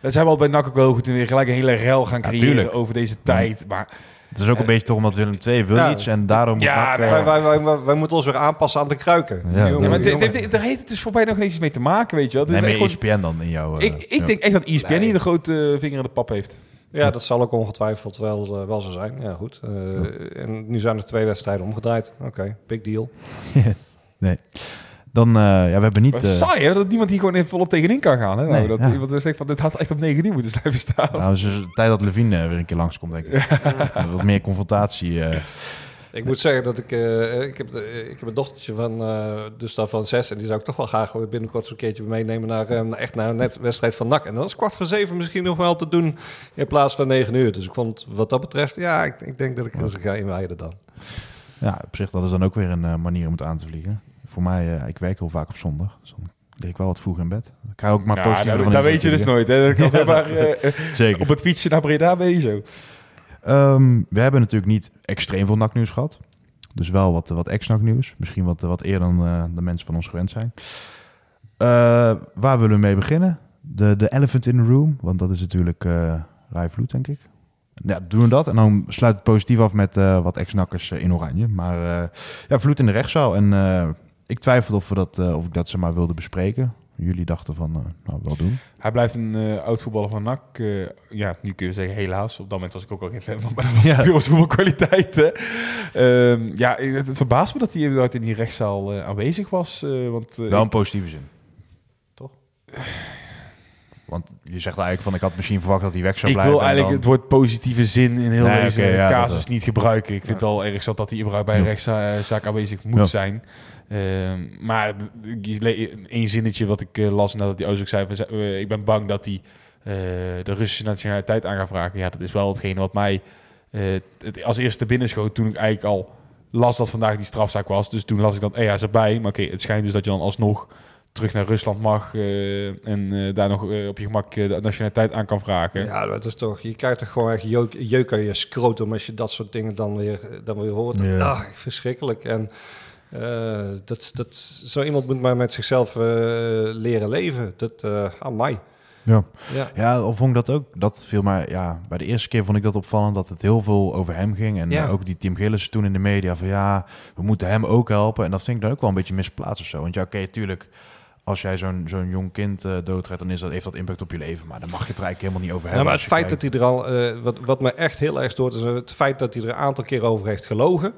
dat zijn we al bij N A C ook wel goed. En weer gelijk een hele rel gaan creëren ja, over deze tijd. Maar... Het is ook een uh, beetje toch omdat Willem twee wil ja, iets en daarom... Ja, moet wij, wij, wij, wij, wij moeten ons weer aanpassen aan de kruiken. Ja, jongen, ja, maar het, heeft, daar heeft het dus voorbij nog niets mee te maken, weet je wel. Nee, maar E S P N dan in jouw... Uh, ik ik ja. denk echt dat E S P N nee. hier de grote vinger in de pap heeft. Ja, dat zal ook ongetwijfeld wel, uh, wel zo zijn. Ja, goed. Uh, ja. En nu zijn er twee wedstrijden omgedraaid. Oké, okay, big deal. Nee. Dan, uh, ja, we hebben niet... Uh... Saai, hè? Dat niemand hier gewoon even volop tegenin kan gaan. Hè? Nou, nee, dat ja. iemand zegt van, dit had echt op negentien moeten blijven staan. Nou, het is de tijd dat Levine uh, weer een keer langskomt, denk ik. Ja. Wat meer confrontatie. Uh... Ik moet zeggen dat ik... Uh, ik, heb, uh, ik heb een dochtertje van, uh, dus dan van zes. En die zou ik toch wel graag binnenkort zo'n keertje meenemen naar, uh, echt naar een net wedstrijd van N A C. En dan is kwart voor zeven misschien nog wel te doen in plaats van negen uur. Dus ik vond wat dat betreft... Ja, ik, ik denk dat ik er ga inwijden dan. Ja, op zich dat is dan ook weer een uh, manier om het aan te vliegen. Voor mij, uh, ik werk heel vaak op zondag. Dus dan lig ik wel wat vroeg in bed. Dan kan je ook maar ja, positief... Nou, dat dat weet je dus nooit. Hè? Dat kan ja, maar, uh, zeker. Op het fietsje naar Breda ben je zo. Um, we hebben natuurlijk niet extreem veel N A C-nieuws gehad. Dus wel wat, wat ex-N A C-nieuws. Misschien wat, wat eerder dan uh, de mensen van ons gewend zijn. Uh, waar willen we mee beginnen? De, de elephant in the room. Want dat is natuurlijk uh, Rai Vloed, denk ik. Ja, doen we dat. En dan sluit het positief af met uh, wat ex-N A C'ers uh, in Oranje. Maar uh, ja, Vloed in de rechtszaal. En... Uh, Ik twijfelde of, we dat, uh, of ik dat ze maar wilde bespreken. Jullie dachten van, uh, nou, wel doen. Hij blijft een uh, oud-voetballer van N A C. Uh, ja, nu kun je zeggen helaas. Op dat moment was ik ook al geen fan van, maar dat was ja. puur voetbalkwaliteiten. Um, ja, het, het verbaast me dat hij inderdaad in die rechtszaal uh, aanwezig was. Uh, want, uh, wel een positieve zin. Toch? Want je zegt eigenlijk van, ik had misschien verwacht dat hij weg zou blijven. Ik wil eigenlijk dan... het woord positieve zin in heel nee, deze okay, ja, casus dat, niet gebruiken. Ik ja. vind het al erg dat hij überhaupt bij een rechtszaak aanwezig moet ja. zijn. Uh, maar één zinnetje wat ik uh, las nadat hij ook zei... Van, uh, ik ben bang dat hij uh, de Russische nationaliteit aan gaat vragen. Ja, dat is wel hetgene wat mij uh, het als eerste te binnen schoot... toen ik eigenlijk al las dat vandaag die strafzaak was. Dus toen las ik dat, hey, hij is erbij. Maar oké, okay, het schijnt dus dat je dan alsnog terug naar Rusland mag... Uh, en uh, daar nog uh, op je gemak uh, de nationaliteit aan kan vragen. Ja, dat is toch... Je kijkt toch gewoon echt jeuk, jeuk aan je scrotum... als je dat soort dingen dan weer, dan weer hoort. Ja. Ah, verschrikkelijk. En... Uh, dat, dat, zo iemand moet maar met zichzelf uh, leren leven. Dat, uh, amai. Ja. Ja. ja, of vond ik dat ook. Dat viel mij, ja, bij de eerste keer vond ik dat opvallend dat het heel veel over hem ging. En ja. uh, ook die Tim Gillis toen in de media van ja, we moeten hem ook helpen. En dat vind ik dan ook wel een beetje misplaatst of zo. Want ja, oké, okay, tuurlijk, als jij zo'n zo'n jong kind uh, doodrijdt, dan is dat, heeft dat impact op je leven. Maar daar mag je het eigenlijk helemaal niet over hebben. Ja, maar het feit kijkt. dat hij er al, uh, wat, wat me echt heel erg stoort, is het feit dat hij er een aantal keer over heeft gelogen.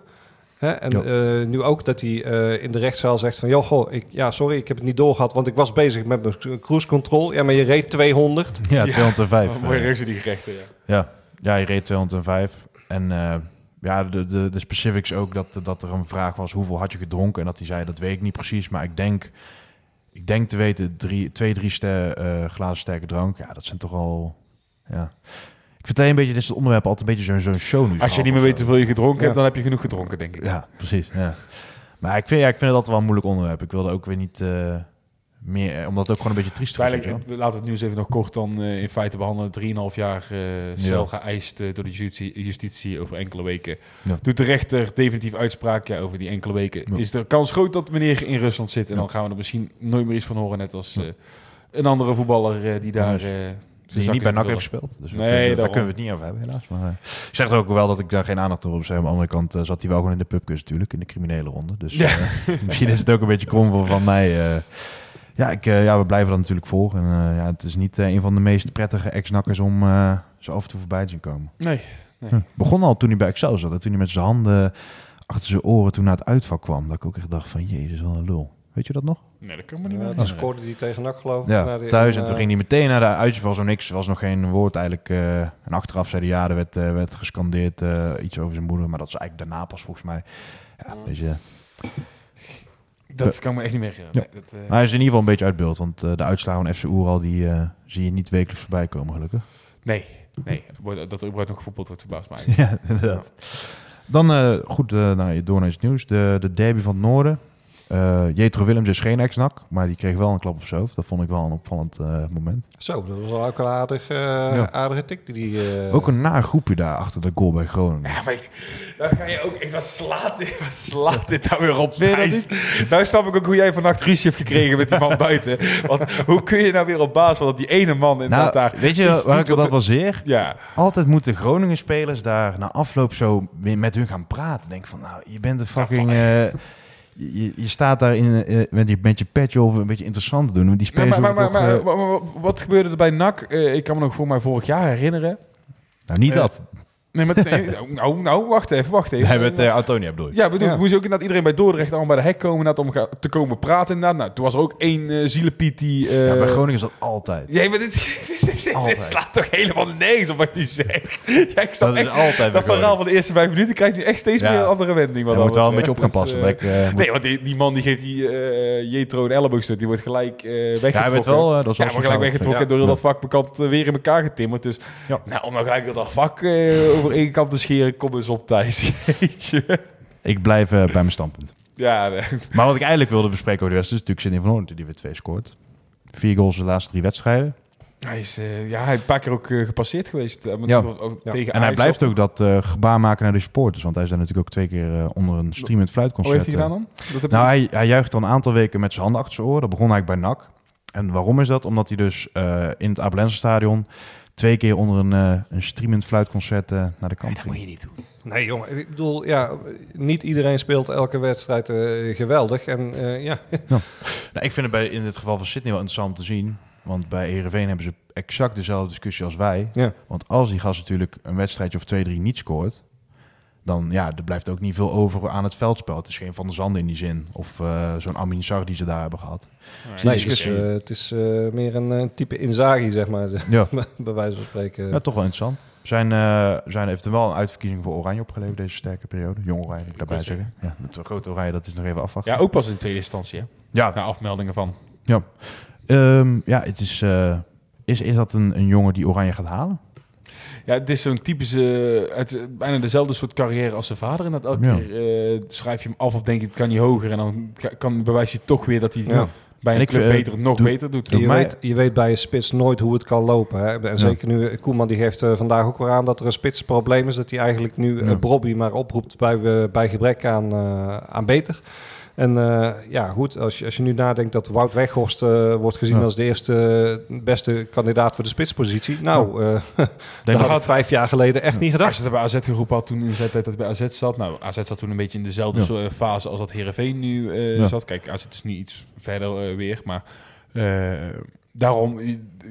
He, en uh, nu ook dat hij uh, in de rechtszaal zegt van... joh, goh, ik, ja, sorry, ik heb het niet doorgehad... want ik was bezig met mijn cruise control. Ja, maar je reed tweehonderd. Ja, tweehondvijf. Ja, mooie reeks die gerechten, ja. ja. Ja, je reed tweehonderdvijf. En uh, ja, de, de, de specifics ook dat, dat er een vraag was... hoeveel had je gedronken? En dat hij zei, dat weet ik niet precies... maar ik denk, ik denk te weten drie, twee, drie ster, uh, glazen sterke drank. Ja, dat zijn toch al... Ja. Ik vertel je een beetje, dit is het onderwerp altijd een beetje zo'n zo'n show nu. Als je niet meer weet hoeveel je gedronken ja. hebt, dan heb je genoeg gedronken, denk ik. Ja, precies. Ja. Maar ik vind, ja, ik vind het altijd wel een moeilijk onderwerp. Ik wilde ook weer niet uh, meer, omdat het ook gewoon een beetje triest was. Laten we het nieuws even nog kort dan uh, in feite behandelen. Drieënhalf jaar uh, cel ja. geëist uh, door de justitie, justitie over enkele weken. Ja. Doet de rechter definitief uitspraak ja, over die enkele weken. Ja. Is de kans groot dat meneer in Rusland zit en ja. dan gaan we er misschien nooit meer iets van horen. Net als uh, een andere voetballer uh, die daar... Uh, Die je niet bij N A C heeft gespeeld. Dus nee, kunnen, daar kunnen we het niet over hebben, helaas. Maar, uh, ik zeg ook wel dat ik daar geen aandacht op heb. Aan de andere kant uh, zat hij wel gewoon in de pubquiz natuurlijk, in de criminele ronde. Dus ja. uh, misschien is het ook een beetje krom van mij. Uh, ja, ik, uh, ja, we blijven dat natuurlijk volgen. En, uh, ja, het is niet uh, een van de meest prettige ex-nakkers om uh, zo af en toe voorbij te zien komen. Nee. nee. Uh, begon al toen hij bij Excel zat. Hè, toen hij met zijn handen achter zijn oren toen naar het uitvak kwam. Dat ik ook echt dacht van, jezus, wat een lul. Weet je dat nog? Nee, dat kan me niet meer. Ja, toen scoorde hij tegen N A C, geloof ik. Ja, naar die, thuis. En, en toen uh, ging hij meteen naar de uitspel. Zo niks. Er was nog geen woord eigenlijk. Uh, en achteraf zei hij, ja, er werd, uh, werd gescandeerd uh, iets over zijn moeder. Maar dat is eigenlijk daarna pas, volgens mij. Ja, mm. dus, uh, dat be- kan me echt niet meer ja. nee, dat, uh, maar hij is in ieder geval een beetje uit beeld. Want uh, de uitslagen van F C Oeral, die uh, zie je niet wekelijks voorbij komen, gelukkig. Nee, nee. Dat er überhaupt nog gevoetbald wordt, verbaast mij. Ja, inderdaad. Ja. Dan uh, goed, uh, nou, door naar iets nieuws. De, de derby van het noorden. Uh, Jetro Willems is geen ex-N A C, maar die kreeg wel een klap op zijn hoofd. Dat vond ik wel een opvallend uh, moment. Zo, dat was ook een aardig, uh, ja. aardige tik. Die, uh... Ook een naar groepje daar achter de goal bij Groningen. Ja, maar ik, dan ga je ook... Ik was slaat, ik was slaat dit nou weer op, Thijs. Nou snap ik ook hoe jij vannacht ruzie hebt gekregen met die man buiten. Want hoe kun je nou weer op basis van dat die ene man in nou, daar... Weet je waar ik dat wel zeer? Ja. Altijd moeten Groningen-spelers daar na afloop zo met hun gaan praten. Denk van, nou, je bent een fucking... Ja, uh, Je, je staat daar in, uh, met, je, met je petje over een beetje interessant te doen. Die spelers ja, maar, maar, maar, toch, maar, maar, maar, maar wat gebeurde er bij N A C? Uh, ik kan me nog voor mij vorig jaar herinneren. Nou, niet uh, dat. Nee, maar nee, nou, nou, wacht even, wacht even. Nee, met uh, Antonia bedoel je? Ja, bedoel, ja. Moest je ook inderdaad iedereen bij Dordrecht allemaal bij de hek komen inderdaad, om ga- te komen praten inderdaad. Nou, toen was er ook één uh, zielepiet die... Uh... Ja, bij Groningen is dat altijd. Ja, maar dit, dit, altijd. Dit slaat toch helemaal nergens op wat je zegt? Ja, ik dat echt, is altijd dat verhaal van de eerste vijf minuten krijgt hij echt steeds ja. meer een andere wending. Wat ja, je moet wel een beetje op gaan passen. Dus, uh, like, uh, moet... Nee, want die, die man die geeft die uh, Jetro een elleboogstunt. Die wordt gelijk uh, weggetrokken. Ja, hij werd wel... Uh, dat ja, wordt gelijk weggetrokken ja. door heel dat vakbekant uh, weer in elkaar getimmerd. Dus ja. nou, om nou gelijk heel dat vak... Uh, over één kant te scheren, kom eens op Thijs. Ik blijf uh, bij mijn standpunt. Ja, nee. Maar wat ik eigenlijk wilde bespreken over de wedstrijd is natuurlijk Sidney van Hoorn die weer twee scoort. Vier goals in de laatste drie wedstrijden. Hij is uh, ja, hij een paar keer ook uh, gepasseerd geweest. Uh, ja. Ook ja. Tegen en hij blijft op. Ook dat uh, gebaar maken naar de supporters. Want hij is daar natuurlijk ook twee keer uh, onder een streamend fluitconcert. Hoe heeft hij gedaan dan? Dat heb nou, hij, hij juicht al een aantal weken met zijn handen achter zijn oren. Dat begon eigenlijk bij N A C. En waarom is dat? Omdat hij dus uh, in het Abelense-stadion... twee keer onder een, uh, een streamend fluitconcert uh, naar de kant. Nee, dat moet je niet doen. Nee, jongen. Ik bedoel, ja, niet iedereen speelt elke wedstrijd uh, geweldig. En uh, ja. Nou, nou, ik vind het bij, in het geval van Sidney wel interessant te zien. Want bij Heerenveen hebben ze exact dezelfde discussie als wij. Ja. Want als die gast natuurlijk een wedstrijdje of twee, drie niet scoort... dan ja, er blijft ook niet veel over aan het veldspel. Het is geen Van der Zanden in die zin. Of uh, zo'n Amin Sarr die ze daar hebben gehad. Nee, nee, het is, uh, het is uh, meer een uh, type Inzaghi, zeg maar. Ja. Bij wijze van spreken. Ja, toch wel interessant. Zijn, uh, zijn heeft er wel een uitverkiezing voor Oranje opgeleverd deze sterke periode. Jong Oranje, moet ik daarbij zeggen. Ja, het grote Oranje, dat is nog even afwachten. Ja, ook pas in tweede instantie. Hè? Ja. Naar afmeldingen van. Ja, um, ja het is, uh, is, is dat een, een jongen die Oranje gaat halen? Ja, het is zo'n typische, het is bijna dezelfde soort carrière als zijn vader. En dat elke ja. keer uh, schrijf je hem af of denk je, het kan niet hoger. En dan kan, bewijst hij toch weer dat hij ja. bij een club uh, beter, nog doe, beter doet. Je weet, je weet bij een spits nooit hoe het kan lopen. Hè? En ja. zeker nu, Koeman die geeft uh, vandaag ook weer aan dat er een spitsprobleem is. Dat hij eigenlijk nu ja. uh, Brobby maar oproept bij, uh, bij gebrek aan, uh, aan beter. En uh, ja, goed, als je, als je nu nadenkt dat Wout Weghorst uh, wordt gezien ja. als de eerste uh, beste kandidaat voor de spitspositie. Nou, uh, dat had ik vijf jaar geleden echt ja. niet gedacht. Als je het bij A Z geroepen had toen in de tijd dat het bij A Z zat. Nou, A Z zat toen een beetje in dezelfde ja. fase als dat Heerenveen nu uh, ja. zat. Kijk, A Z is nu iets verder uh, weer, maar... Uh, Daarom,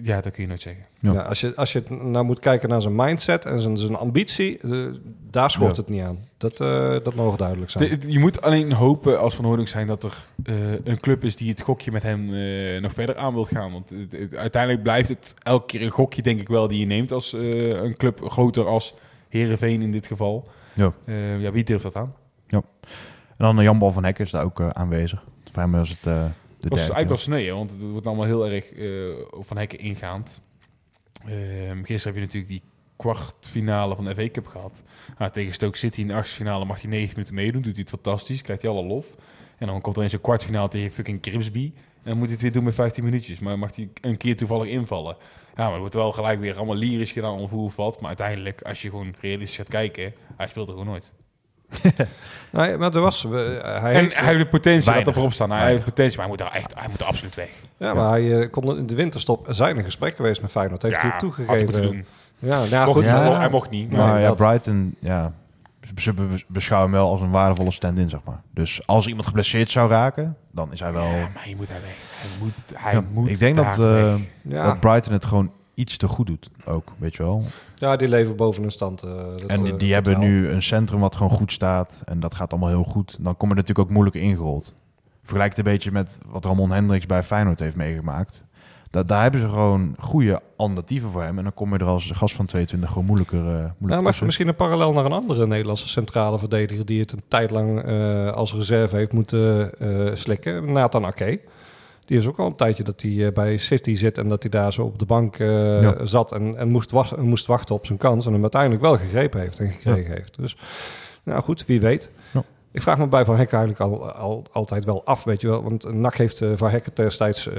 ja, dat kun je nooit zeggen. Ja. Ja, als je, als je nou moet kijken naar zijn mindset en zijn, zijn ambitie, uh, daar schort ja. het niet aan. Dat, uh, dat mogen duidelijk zijn. De, je moet alleen hopen als Van Hoornik zijn dat er uh, een club is die het gokje met hem uh, nog verder aan wil gaan. Want het, het, uiteindelijk blijft het elke keer een gokje, denk ik wel, die je neemt als uh, een club groter als Heerenveen in dit geval. Ja, uh, ja wie durft dat aan? Ja. En dan Jan-Bal van Hekken is daar ook uh, aanwezig. Voor mij was het... Uh, Dat was eigenlijk wel sneu, want het wordt allemaal heel erg uh, van Hekken ingaand. Uh, gisteren heb je natuurlijk die kwartfinale van de F A Cup gehad. Nou, tegen Stoke City in de achtste finale mag hij negentig minuten meedoen. Doet hij het fantastisch, krijgt hij alle lof. En dan komt er in zo'n kwartfinale tegen fucking Grimsby. En dan moet hij het weer doen met vijftien minuutjes. Maar mag hij een keer toevallig invallen. Ja, maar het wordt wel gelijk weer allemaal lyrisch gedaan of hoe of wat. Maar uiteindelijk, als je gewoon realistisch gaat kijken, hij speelt er gewoon nooit. Nee, maar er was... We, hij en heeft, hij heeft de potentie dat erop staan. Hij weinig. heeft de potentie, maar hij moet er echt, hij moet er absoluut weg. Ja, maar ja. hij uh, kon in de winterstop zijn een gesprek geweest met Feyenoord. Heeft ja, hij ook toegegeven. Ja, nou, mocht, goed, ja. Hij, mocht, hij mocht niet. Maar nou, ja, Brighton, ja, ze beschouwen hem wel als een waardevolle stand-in, zeg maar. Dus als iemand geblesseerd zou raken, dan is hij wel... Ja, maar hij moet hij weg. Hij moet, hij ja, moet ik denk dat, uh, ja. dat Brighton het gewoon iets te goed doet ook, weet je wel. Ja, die leven boven hun stand. Uh, dat, en die, die hebben helpen. nu een centrum wat gewoon goed staat. En dat gaat allemaal heel goed. Dan kom je natuurlijk ook moeilijk ingerold. Vergelijk het een beetje met wat Ramon Hendricks bij Feyenoord heeft meegemaakt. Da- daar hebben ze gewoon goede alternatieven voor hem. En dan kom je er als gast van tweeëntwintig gewoon moeilijker... Uh, moeilijker nou, maar even misschien een parallel naar een andere Nederlandse centrale verdediger... die het een tijd lang uh, als reserve heeft moeten uh, slikken. Nathan Aké. Die is ook al een tijdje dat hij bij City zit en dat hij daar zo op de bank uh, ja. zat en, en moest, was, moest wachten op zijn kans. En hem uiteindelijk wel gegrepen heeft en gekregen ja. heeft. Dus nou goed, wie weet. Ja. Ik vraag me bij Van Hekken eigenlijk al, al, altijd wel af, weet je wel. Want N A C heeft Van Hekken destijds uh,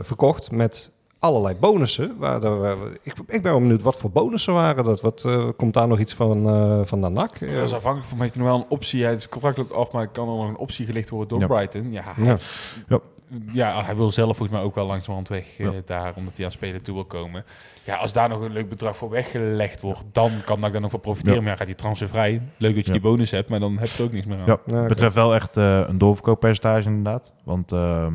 verkocht met allerlei bonussen. Waar de, waar, ik, ik ben wel benieuwd wat voor bonussen waren dat. Wat, uh, komt daar nog iets van, uh, van de N A C? Ja, dat is afhankelijk van, heeft nog wel een optie. Hij is contract loopt af, maar kan er nog een optie gelicht worden door ja. Brighton. Ja, ja. ja. Ja, hij wil zelf volgens mij ook wel langzamerhand weg ja. uh, daar, omdat hij aan spelen toe wil komen. Ja, als daar nog een leuk bedrag voor weggelegd wordt, ja. dan kan ik daar nog voor profiteren. Ja. Maar ja, gaat die transfervrij. Leuk dat je ja. die bonus hebt, maar dan heb je er ook niks meer aan. Ja, ja, betreft wel echt uh, een doorverkooppercentage inderdaad. Want uh,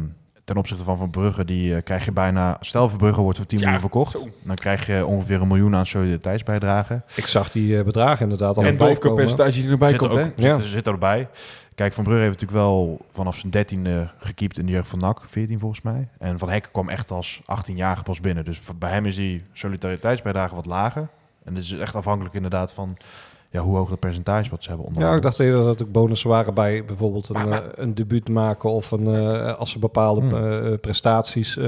ten opzichte van Van Brugge, die uh, krijg je bijna... Stel, Van Brugge wordt voor tien miljoen verkocht. Zo. Dan krijg je ongeveer een miljoen aan solidariteitsbijdragen. Ik zag die uh, bedragen inderdaad al. En de overkappercentage die erbij zit komt. Er ook, ja. zit, zit erbij. Kijk, Van Brugge heeft natuurlijk wel vanaf zijn dertiende gekiept in de jeugd van N A C, veertien volgens mij. En Van Hekken kwam echt als achttienjarige pas binnen. Dus bij hem is die solidariteitsbijdrage wat lager. En dat is echt afhankelijk inderdaad van... Ja, hoe hoog dat percentage wat ze hebben onderhouden. Ja, ik dacht eerder dat ook bonussen waren bij bijvoorbeeld een, maar, maar... Uh, een debuut maken... of een, uh, als ze bepaalde hmm. uh, prestaties uh,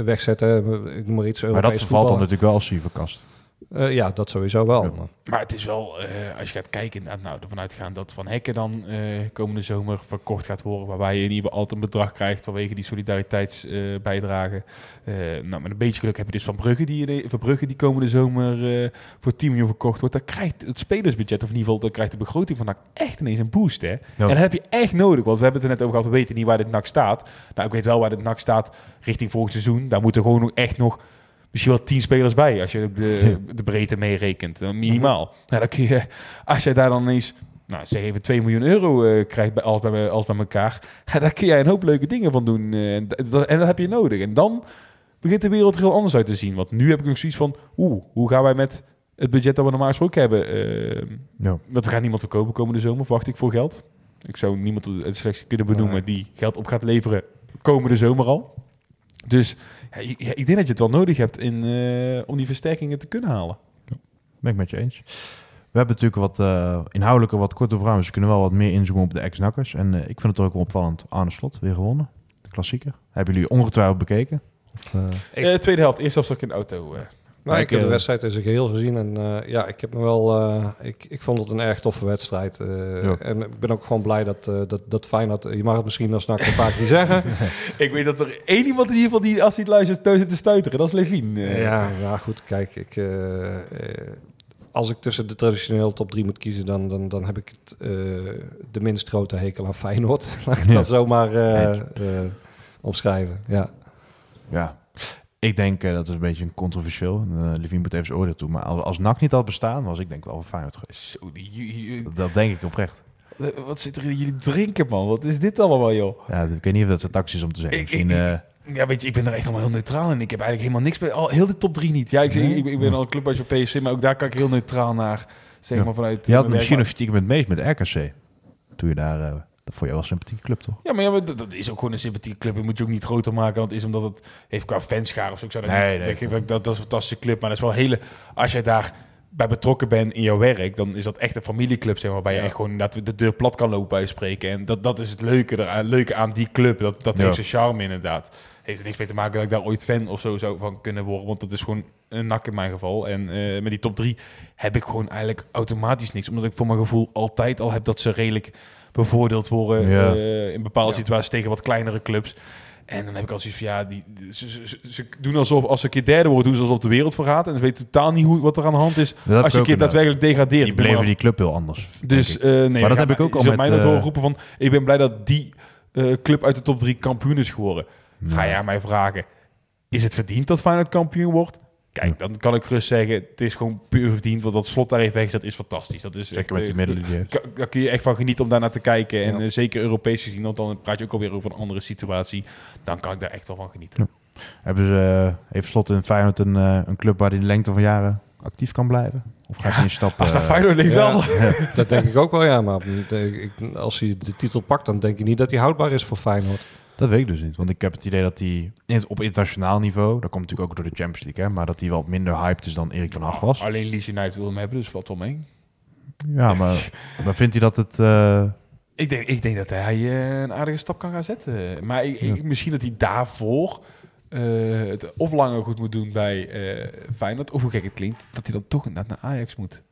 wegzetten. Ik noem maar iets, Europees. Maar dat valt dan natuurlijk wel als zieverkast. Uh, ja, dat sowieso wel. Ja. Maar het is wel, uh, als je gaat kijken... Nou, ervan uitgaan dat Van Hekken dan uh, komende zomer verkocht gaat worden... waarbij je in ieder geval altijd een bedrag krijgt... vanwege die solidariteitsbijdrage. Uh, uh, nou, met een beetje geluk heb je dus Van Brugge... die, Van Brugge die komende zomer uh, voor tien miljoen verkocht wordt. Dan krijgt het spelersbudget, of in ieder geval... dan krijgt de begroting van N A C echt ineens een boost. Hè? Ja. En dat heb je echt nodig, want we hebben het er net over gehad... we weten niet waar dit N A C staat. Nou, ik weet wel waar dit N A C staat richting volgend seizoen. Daar moeten gewoon nog echt nog... misschien wel tien spelers bij, als je ook de, de breedte meerekent. Minimaal. Nou, dan kun je, als jij daar dan eens, nou, zeg even twee miljoen euro uh, krijgt, bij, als, bij, als bij elkaar... daar kun jij een hoop leuke dingen van doen. Uh, en, dat, en dat heb je nodig. En dan begint de wereld er heel anders uit te zien. Want nu heb ik nog zoiets van... oeh, hoe gaan wij met het budget dat we normaal gesproken hebben? Uh, ja. Want we gaan niemand verkopen komende zomer, verwacht ik, voor geld. Ik zou niemand uit de selectie kunnen benoemen... die geld op gaat leveren komende zomer al. Dus... Ja, ik denk dat je het wel nodig hebt in, uh, om die versterkingen te kunnen halen. Ja, ben ik met je eens. We hebben natuurlijk wat uh, inhoudelijke, wat korte programma's. Ze kunnen wel wat meer inzoomen op de ex-nakkers. En uh, ik vind het ook wel opvallend. Arne Slot, weer gewonnen. De klassieker. Hebben jullie ongetwijfeld bekeken? Of, uh... Uh, tweede helft. Eerst was ik in de auto... Uh. Nou, ik heb de wedstrijd in zijn geheel gezien en uh, ja, ik heb me wel. Uh, ik, ik vond het een erg toffe wedstrijd. Uh, ja. En ik ben ook gewoon blij dat, uh, dat, dat Feyenoord. Je mag het misschien als N A C vaak niet zeggen. Ik weet dat er één iemand in ieder geval die als hij het luistert thuis zit te stuiteren, dat is Levin. Uh. Ja, ja, goed. Kijk, ik, uh, uh, als ik tussen de traditionele top drie moet kiezen, dan, dan, dan heb ik het, uh, de minst grote hekel aan Feyenoord. Laat ik dat ja. zomaar uh, uh, omschrijven. Ja. Ja. Ik denk, uh, dat is een beetje een controversieel. Uh, Levin moet even zijn oordeel toe. Maar als, als N A C niet had bestaan, was ik denk wel Feyenoord geweest. Zo, die, je, dat, dat denk ik oprecht. Wat zit er in jullie drinken, man? Wat is dit allemaal, joh? Ja, ik weet niet of dat het taxi is om te zeggen. Ik, ik, uh... Ja, weet je, ik ben er echt allemaal heel neutraal in. Ik heb eigenlijk helemaal niks bij. Al heel de top drie niet. Ja, ik, nee? ik, ik ben al een club als P S V, maar ook daar kan ik heel neutraal naar. Zeg ja. maar vanuit. Je had misschien nog stiekem het meest met R K C. Toen je daar... Uh... Voor jou wel een sympathieke club, toch? Ja, maar ja, dat, dat is ook gewoon een sympathieke club. Je moet je ook niet groter maken, want het is omdat het heeft qua fanschaar of zo. Ik zou dat nee, niet, nee, dat, dat is een fantastische club, maar dat is wel hele... Als jij daar bij betrokken bent in jouw werk, dan is dat echt een familieclub, zeg maar, waarbij ja. je echt gewoon dat de deur plat kan lopen bij spreken. En dat, dat is het leuke, er, leuke aan die club. Dat, dat ja. heeft zijn charme inderdaad. Heeft er niks mee te maken dat ik daar ooit fan of zo zou van kunnen worden, want dat is gewoon een N A C in mijn geval. En uh, met die top drie heb ik gewoon eigenlijk automatisch niks, omdat ik voor mijn gevoel altijd al heb dat ze redelijk bevoordeeld worden ja. uh, in bepaalde ja. situaties tegen wat kleinere clubs. En dan heb ik al zoiets van, ja, die, ze, ze, ze doen alsof, als ze een keer derde worden, doen ze alsof de wereld vergaat. En ze weten totaal niet hoe, wat er aan de hand is dat als je een keer daadwerkelijk degradeert. Die bleven die club heel anders. Dus, uh, nee, maar dat heb ik ook al met... mij dat horen roepen van, ik ben blij dat die uh, club uit de top drie kampioen is geworden. Nee. Ga je aan mij vragen, is het verdiend dat Feyenoord kampioen wordt? Kijk, dan kan ik gerust zeggen, het is gewoon puur verdiend. Want dat Slot daar heeft weggezet, is fantastisch. Dat is zeker echt, met die middelen. Uh, k- daar kun je echt van genieten om daar naar te kijken. En ja. uh, zeker Europees gezien, want dan praat je ook alweer over een andere situatie. Dan kan ik daar echt wel van genieten. Ja. Hebben ze, uh, heeft Slot in Feyenoord een, uh, een club waar die de lengte van jaren actief kan blijven? Of gaat hij een stap... Als dat Feyenoord ligt wel. Dat denk ik ook wel, ja. Maar als hij de titel pakt, dan denk ik niet dat hij houdbaar is voor Feyenoord. Dat weet ik dus niet, want ik heb het idee dat hij op internationaal niveau, dat komt natuurlijk ook door de Champions League, hè, maar dat hij wel minder hyped is dan Erik ten Hag was. Alleen Leeds United wil hem hebben, dus valt wel mee. Ja, maar, maar vindt hij dat het... Uh... Ik, denk, ik denk dat hij uh, een aardige stap kan gaan zetten. Maar ik, ja. ik, misschien dat hij daarvoor uh, het of langer goed moet doen bij uh, Feyenoord, of hoe gek het klinkt, dat hij dan toch inderdaad naar Ajax moet.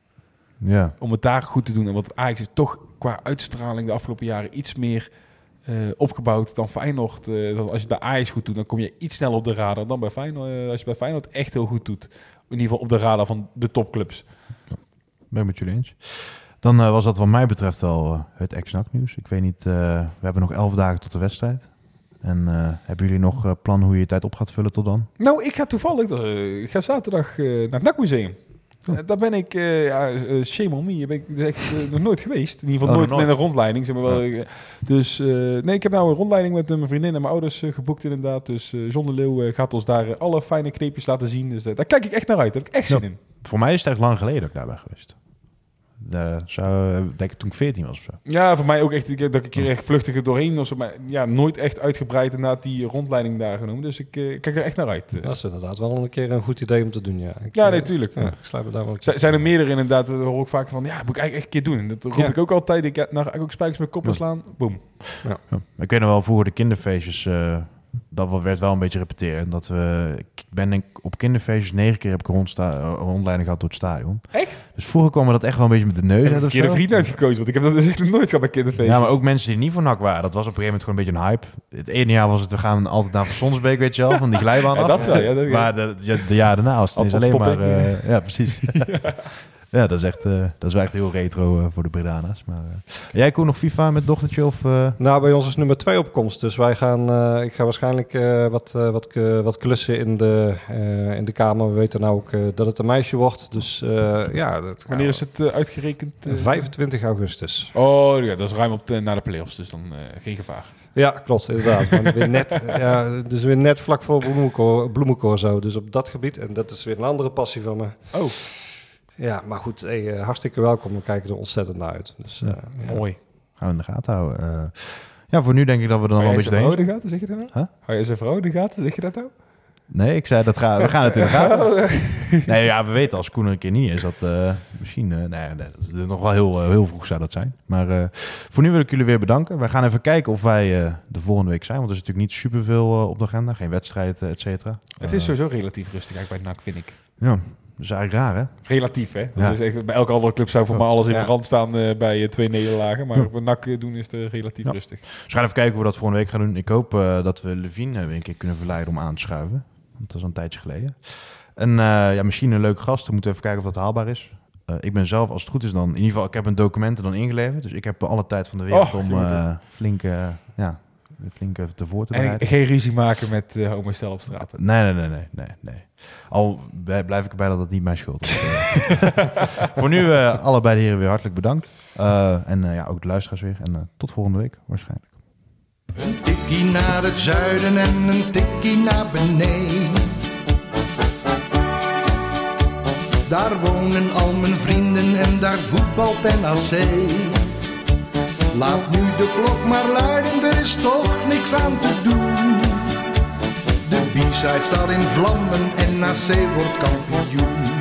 Ja. Om het daar goed te doen. En want Ajax heeft toch qua uitstraling de afgelopen jaren iets meer... Uh, opgebouwd dan Feyenoord. Uh, dat als je het bij Ajax goed doet, dan kom je iets sneller op de radar dan bij Feyenoord. Uh, als je bij Feyenoord echt heel goed doet. In ieder geval op de radar van de topclubs. Ja, ben ik met jullie eens. Dan uh, was dat wat mij betreft wel uh, het ex-N A C nieuws. Ik weet niet, uh, we hebben nog elf dagen tot de wedstrijd. En uh, hebben jullie nog uh, plan hoe je je tijd op gaat vullen tot dan? Nou, ik ga toevallig, uh, ik ga zaterdag uh, naar het N A C Museum. Uh, daar ben ik, uh, ja, uh, shame on me, ben ik dus echt, uh, nog nooit geweest. In ieder geval oh, nooit, nooit met een rondleiding. Zeg maar wel, ja. uh, dus uh, nee, ik heb nou een rondleiding met uh, mijn vriendin en mijn ouders uh, geboekt inderdaad. Dus uh, John de Leeuw uh, gaat ons daar uh, alle fijne kneepjes laten zien. Dus uh, daar kijk ik echt naar uit, daar heb ik echt zin nou, in. Voor mij is het echt lang geleden dat ik daar ben geweest. De, zou, denk ik toen ik veertien was of zo. Ja, voor mij ook echt. Ik, dat ik er echt vluchtig doorheen of zo. Maar ja, nooit echt uitgebreid inderdaad die rondleiding daar genomen. Dus ik eh, kijk er echt naar uit. Dat is inderdaad wel een keer een goed idee om te doen, ja. Ik, ja, natuurlijk. Nee, ja, ja. daar wel Z- zijn er meerdere inderdaad. Daar hoor ik vaak van, ja, moet ik eigenlijk echt een keer doen. En dat roep ja. ik ook altijd. Ik nou, ga ik ook spijkers met koppen ja. slaan. Boom. Ja. Ja. Ik weet nog wel, vroeger de kinderfeestjes... Uh, dat werd wel een beetje repeteren. Dat we, ik ben denk, op kinderfeestjes negen keer heb ik rondsta- rondleiding gehad door het stadion. Echt? Dus vroeger kwam we dat echt wel een beetje met de neus. Ik heb een keer een vriend uitgekozen, want ik heb dat dus echt nooit gehad bij kinderfeestjes. Ja, maar ook mensen die niet voor N A C waren. Dat was op een gegeven moment gewoon een beetje een hype. Het ene jaar was het, we gaan altijd naar Van Sonsbeek, weet je wel, van die glijbaan af. Ja, dat wel, ja, dat maar de, de, de jaar daarna was het is alleen maar... Uh, ja, precies. ja. ja, dat is echt uh, dat is wel echt heel retro uh, voor de Bredana's. Maar, uh. Jij Koen, nog FIFA met dochtertje? Of, uh... Nou, bij ons is nummer twee opkomst. Dus wij gaan, uh, ik ga waarschijnlijk uh, wat, uh, wat, uh, wat klussen in de, uh, in de kamer. We weten nou ook uh, dat het een meisje wordt. Dus uh, ja. Dat Wanneer we... is het uh, uitgerekend? Uh, vijfentwintig augustus. Oh ja, dat is ruim op de, naar de play-offs. Dus dan uh, geen gevaar. Ja, klopt, inderdaad. Maar weer net, ja, dus weer net vlak voor bloemenkoor, bloemenkoor zo. Dus op dat gebied. En dat is weer een andere passie van me. Oh. Ja, maar goed, hey, uh, hartstikke welkom. We kijken er ontzettend naar uit. Dus, uh, ja, mooi. Gaan we in de gaten houden. Uh, ja, voor nu denk ik dat we er nog wel een beetje... Hou je eens gaten, zeg je dat nou? Huh? Hou je eens even in de gaten, zeg je dat nou? Nee, ik zei, dat ga, we gaan het in de gaten. Nee, ja, we weten als Koen er een keer niet is, dat uh, misschien... Uh, nee, dat is nog wel heel, uh, heel vroeg zou dat zijn. Maar uh, voor nu wil ik jullie weer bedanken. Wij gaan even kijken of wij uh, de volgende week zijn. Want er is natuurlijk niet superveel uh, op de agenda. Geen wedstrijd, uh, et cetera. Het is sowieso relatief rustig eigenlijk bij N A C, vind ik. Ja. Dat is eigenlijk raar, hè? Relatief, hè? Ja. Dus echt, bij elke andere club zou voor oh, mij alles in ja. brand staan uh, bij uh, twee nederlagen. Maar op een N A C doen is het uh, relatief ja. rustig. Dus we gaan even kijken hoe we dat volgende week gaan doen. Ik hoop uh, dat we Levine uh, een keer kunnen verleiden om aan te schuiven. Want dat is al een tijdje geleden. En uh, ja, misschien een leuke gast. Dan moeten we even kijken of dat haalbaar is. Uh, ik ben zelf, als het goed is dan... In ieder geval, ik heb een documenten dan ingeleverd. Dus ik heb alle tijd van de wereld oh, om uh, flink... Uh, ja, flink even tevoren te bereiden. En geen ruzie maken met uh, homostel op straat. Nee, nee, nee, nee, nee, nee. Al blijf ik erbij dat dat niet mijn schuld is. Voor nu uh, allebei de heren weer hartelijk bedankt. Uh, en uh, ja, ook de luisteraars weer. En uh, tot volgende week waarschijnlijk. Een tikkie naar het zuiden en een tikkie naar beneden. Daar wonen al mijn vrienden en daar voetbalt N A C. Laat nu de klok maar luiden, er is toch niks aan te doen. De B-side staat in vlammen en N A C wordt kampioen.